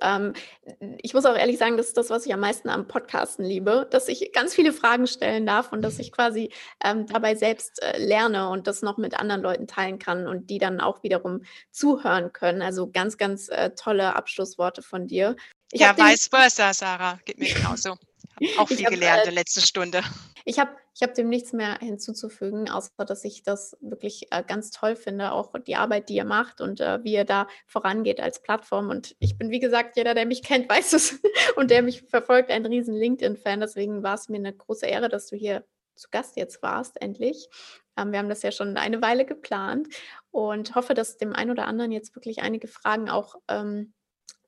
Ich muss auch ehrlich sagen, das ist das, was ich am meisten am Podcasten liebe, dass ich ganz viele Fragen stellen darf und dass ich quasi dabei selbst lerne und das noch mit anderen Leuten teilen kann und die dann auch wiederum zuhören können. Also ganz, ganz tolle Abschlussworte von dir. Ja, vice versa, Sarah, geht mir genauso. Ich habe auch viel gelernt in der letzten Stunde. Ich habe dem nichts mehr hinzuzufügen, außer dass ich das wirklich ganz toll finde, auch die Arbeit, die ihr macht und wie ihr da vorangeht als Plattform. Und ich bin, wie gesagt, jeder, der mich kennt, weiß es und der mich verfolgt, ein riesen LinkedIn-Fan. Deswegen war es mir eine große Ehre, dass du hier zu Gast jetzt warst, endlich. Wir haben das ja schon eine Weile geplant und hoffe, dass dem einen oder anderen jetzt wirklich einige Fragen auch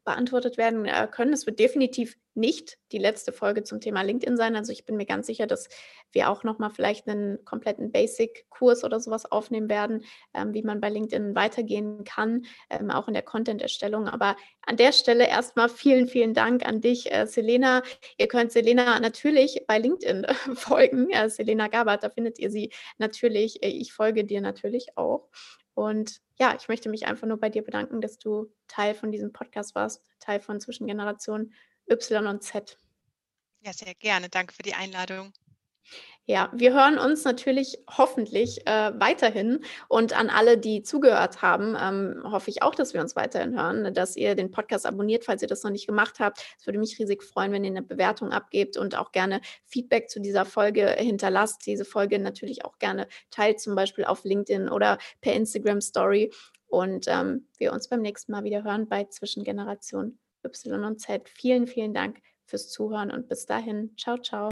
beantwortet werden können. Es wird definitiv nicht die letzte Folge zum Thema LinkedIn sein. Also ich bin mir ganz sicher, dass wir auch nochmal vielleicht einen kompletten Basic-Kurs oder sowas aufnehmen werden, wie man bei LinkedIn weitergehen kann, auch in der Content-Erstellung. Aber an der Stelle erstmal vielen, vielen Dank an dich, Selina. Ihr könnt Selina natürlich bei LinkedIn folgen. Selina Gabert, da findet ihr sie natürlich. Ich folge dir natürlich auch. Und ja, ich möchte mich einfach nur bei dir bedanken, dass du Teil von diesem Podcast warst, Teil von Zwischengeneration Y und Z. Ja, sehr gerne. Danke für die Einladung. Ja, wir hören uns natürlich hoffentlich weiterhin, und an alle, die zugehört haben, hoffe ich auch, dass wir uns weiterhin hören, dass ihr den Podcast abonniert, falls ihr das noch nicht gemacht habt. Es würde mich riesig freuen, wenn ihr eine Bewertung abgebt und auch gerne Feedback zu dieser Folge hinterlasst. Diese Folge natürlich auch gerne teilt, zum Beispiel auf LinkedIn oder per Instagram Story, und wir uns beim nächsten Mal wieder hören bei Zwischengeneration Y und Z. Vielen, vielen Dank fürs Zuhören und bis dahin. Ciao, ciao.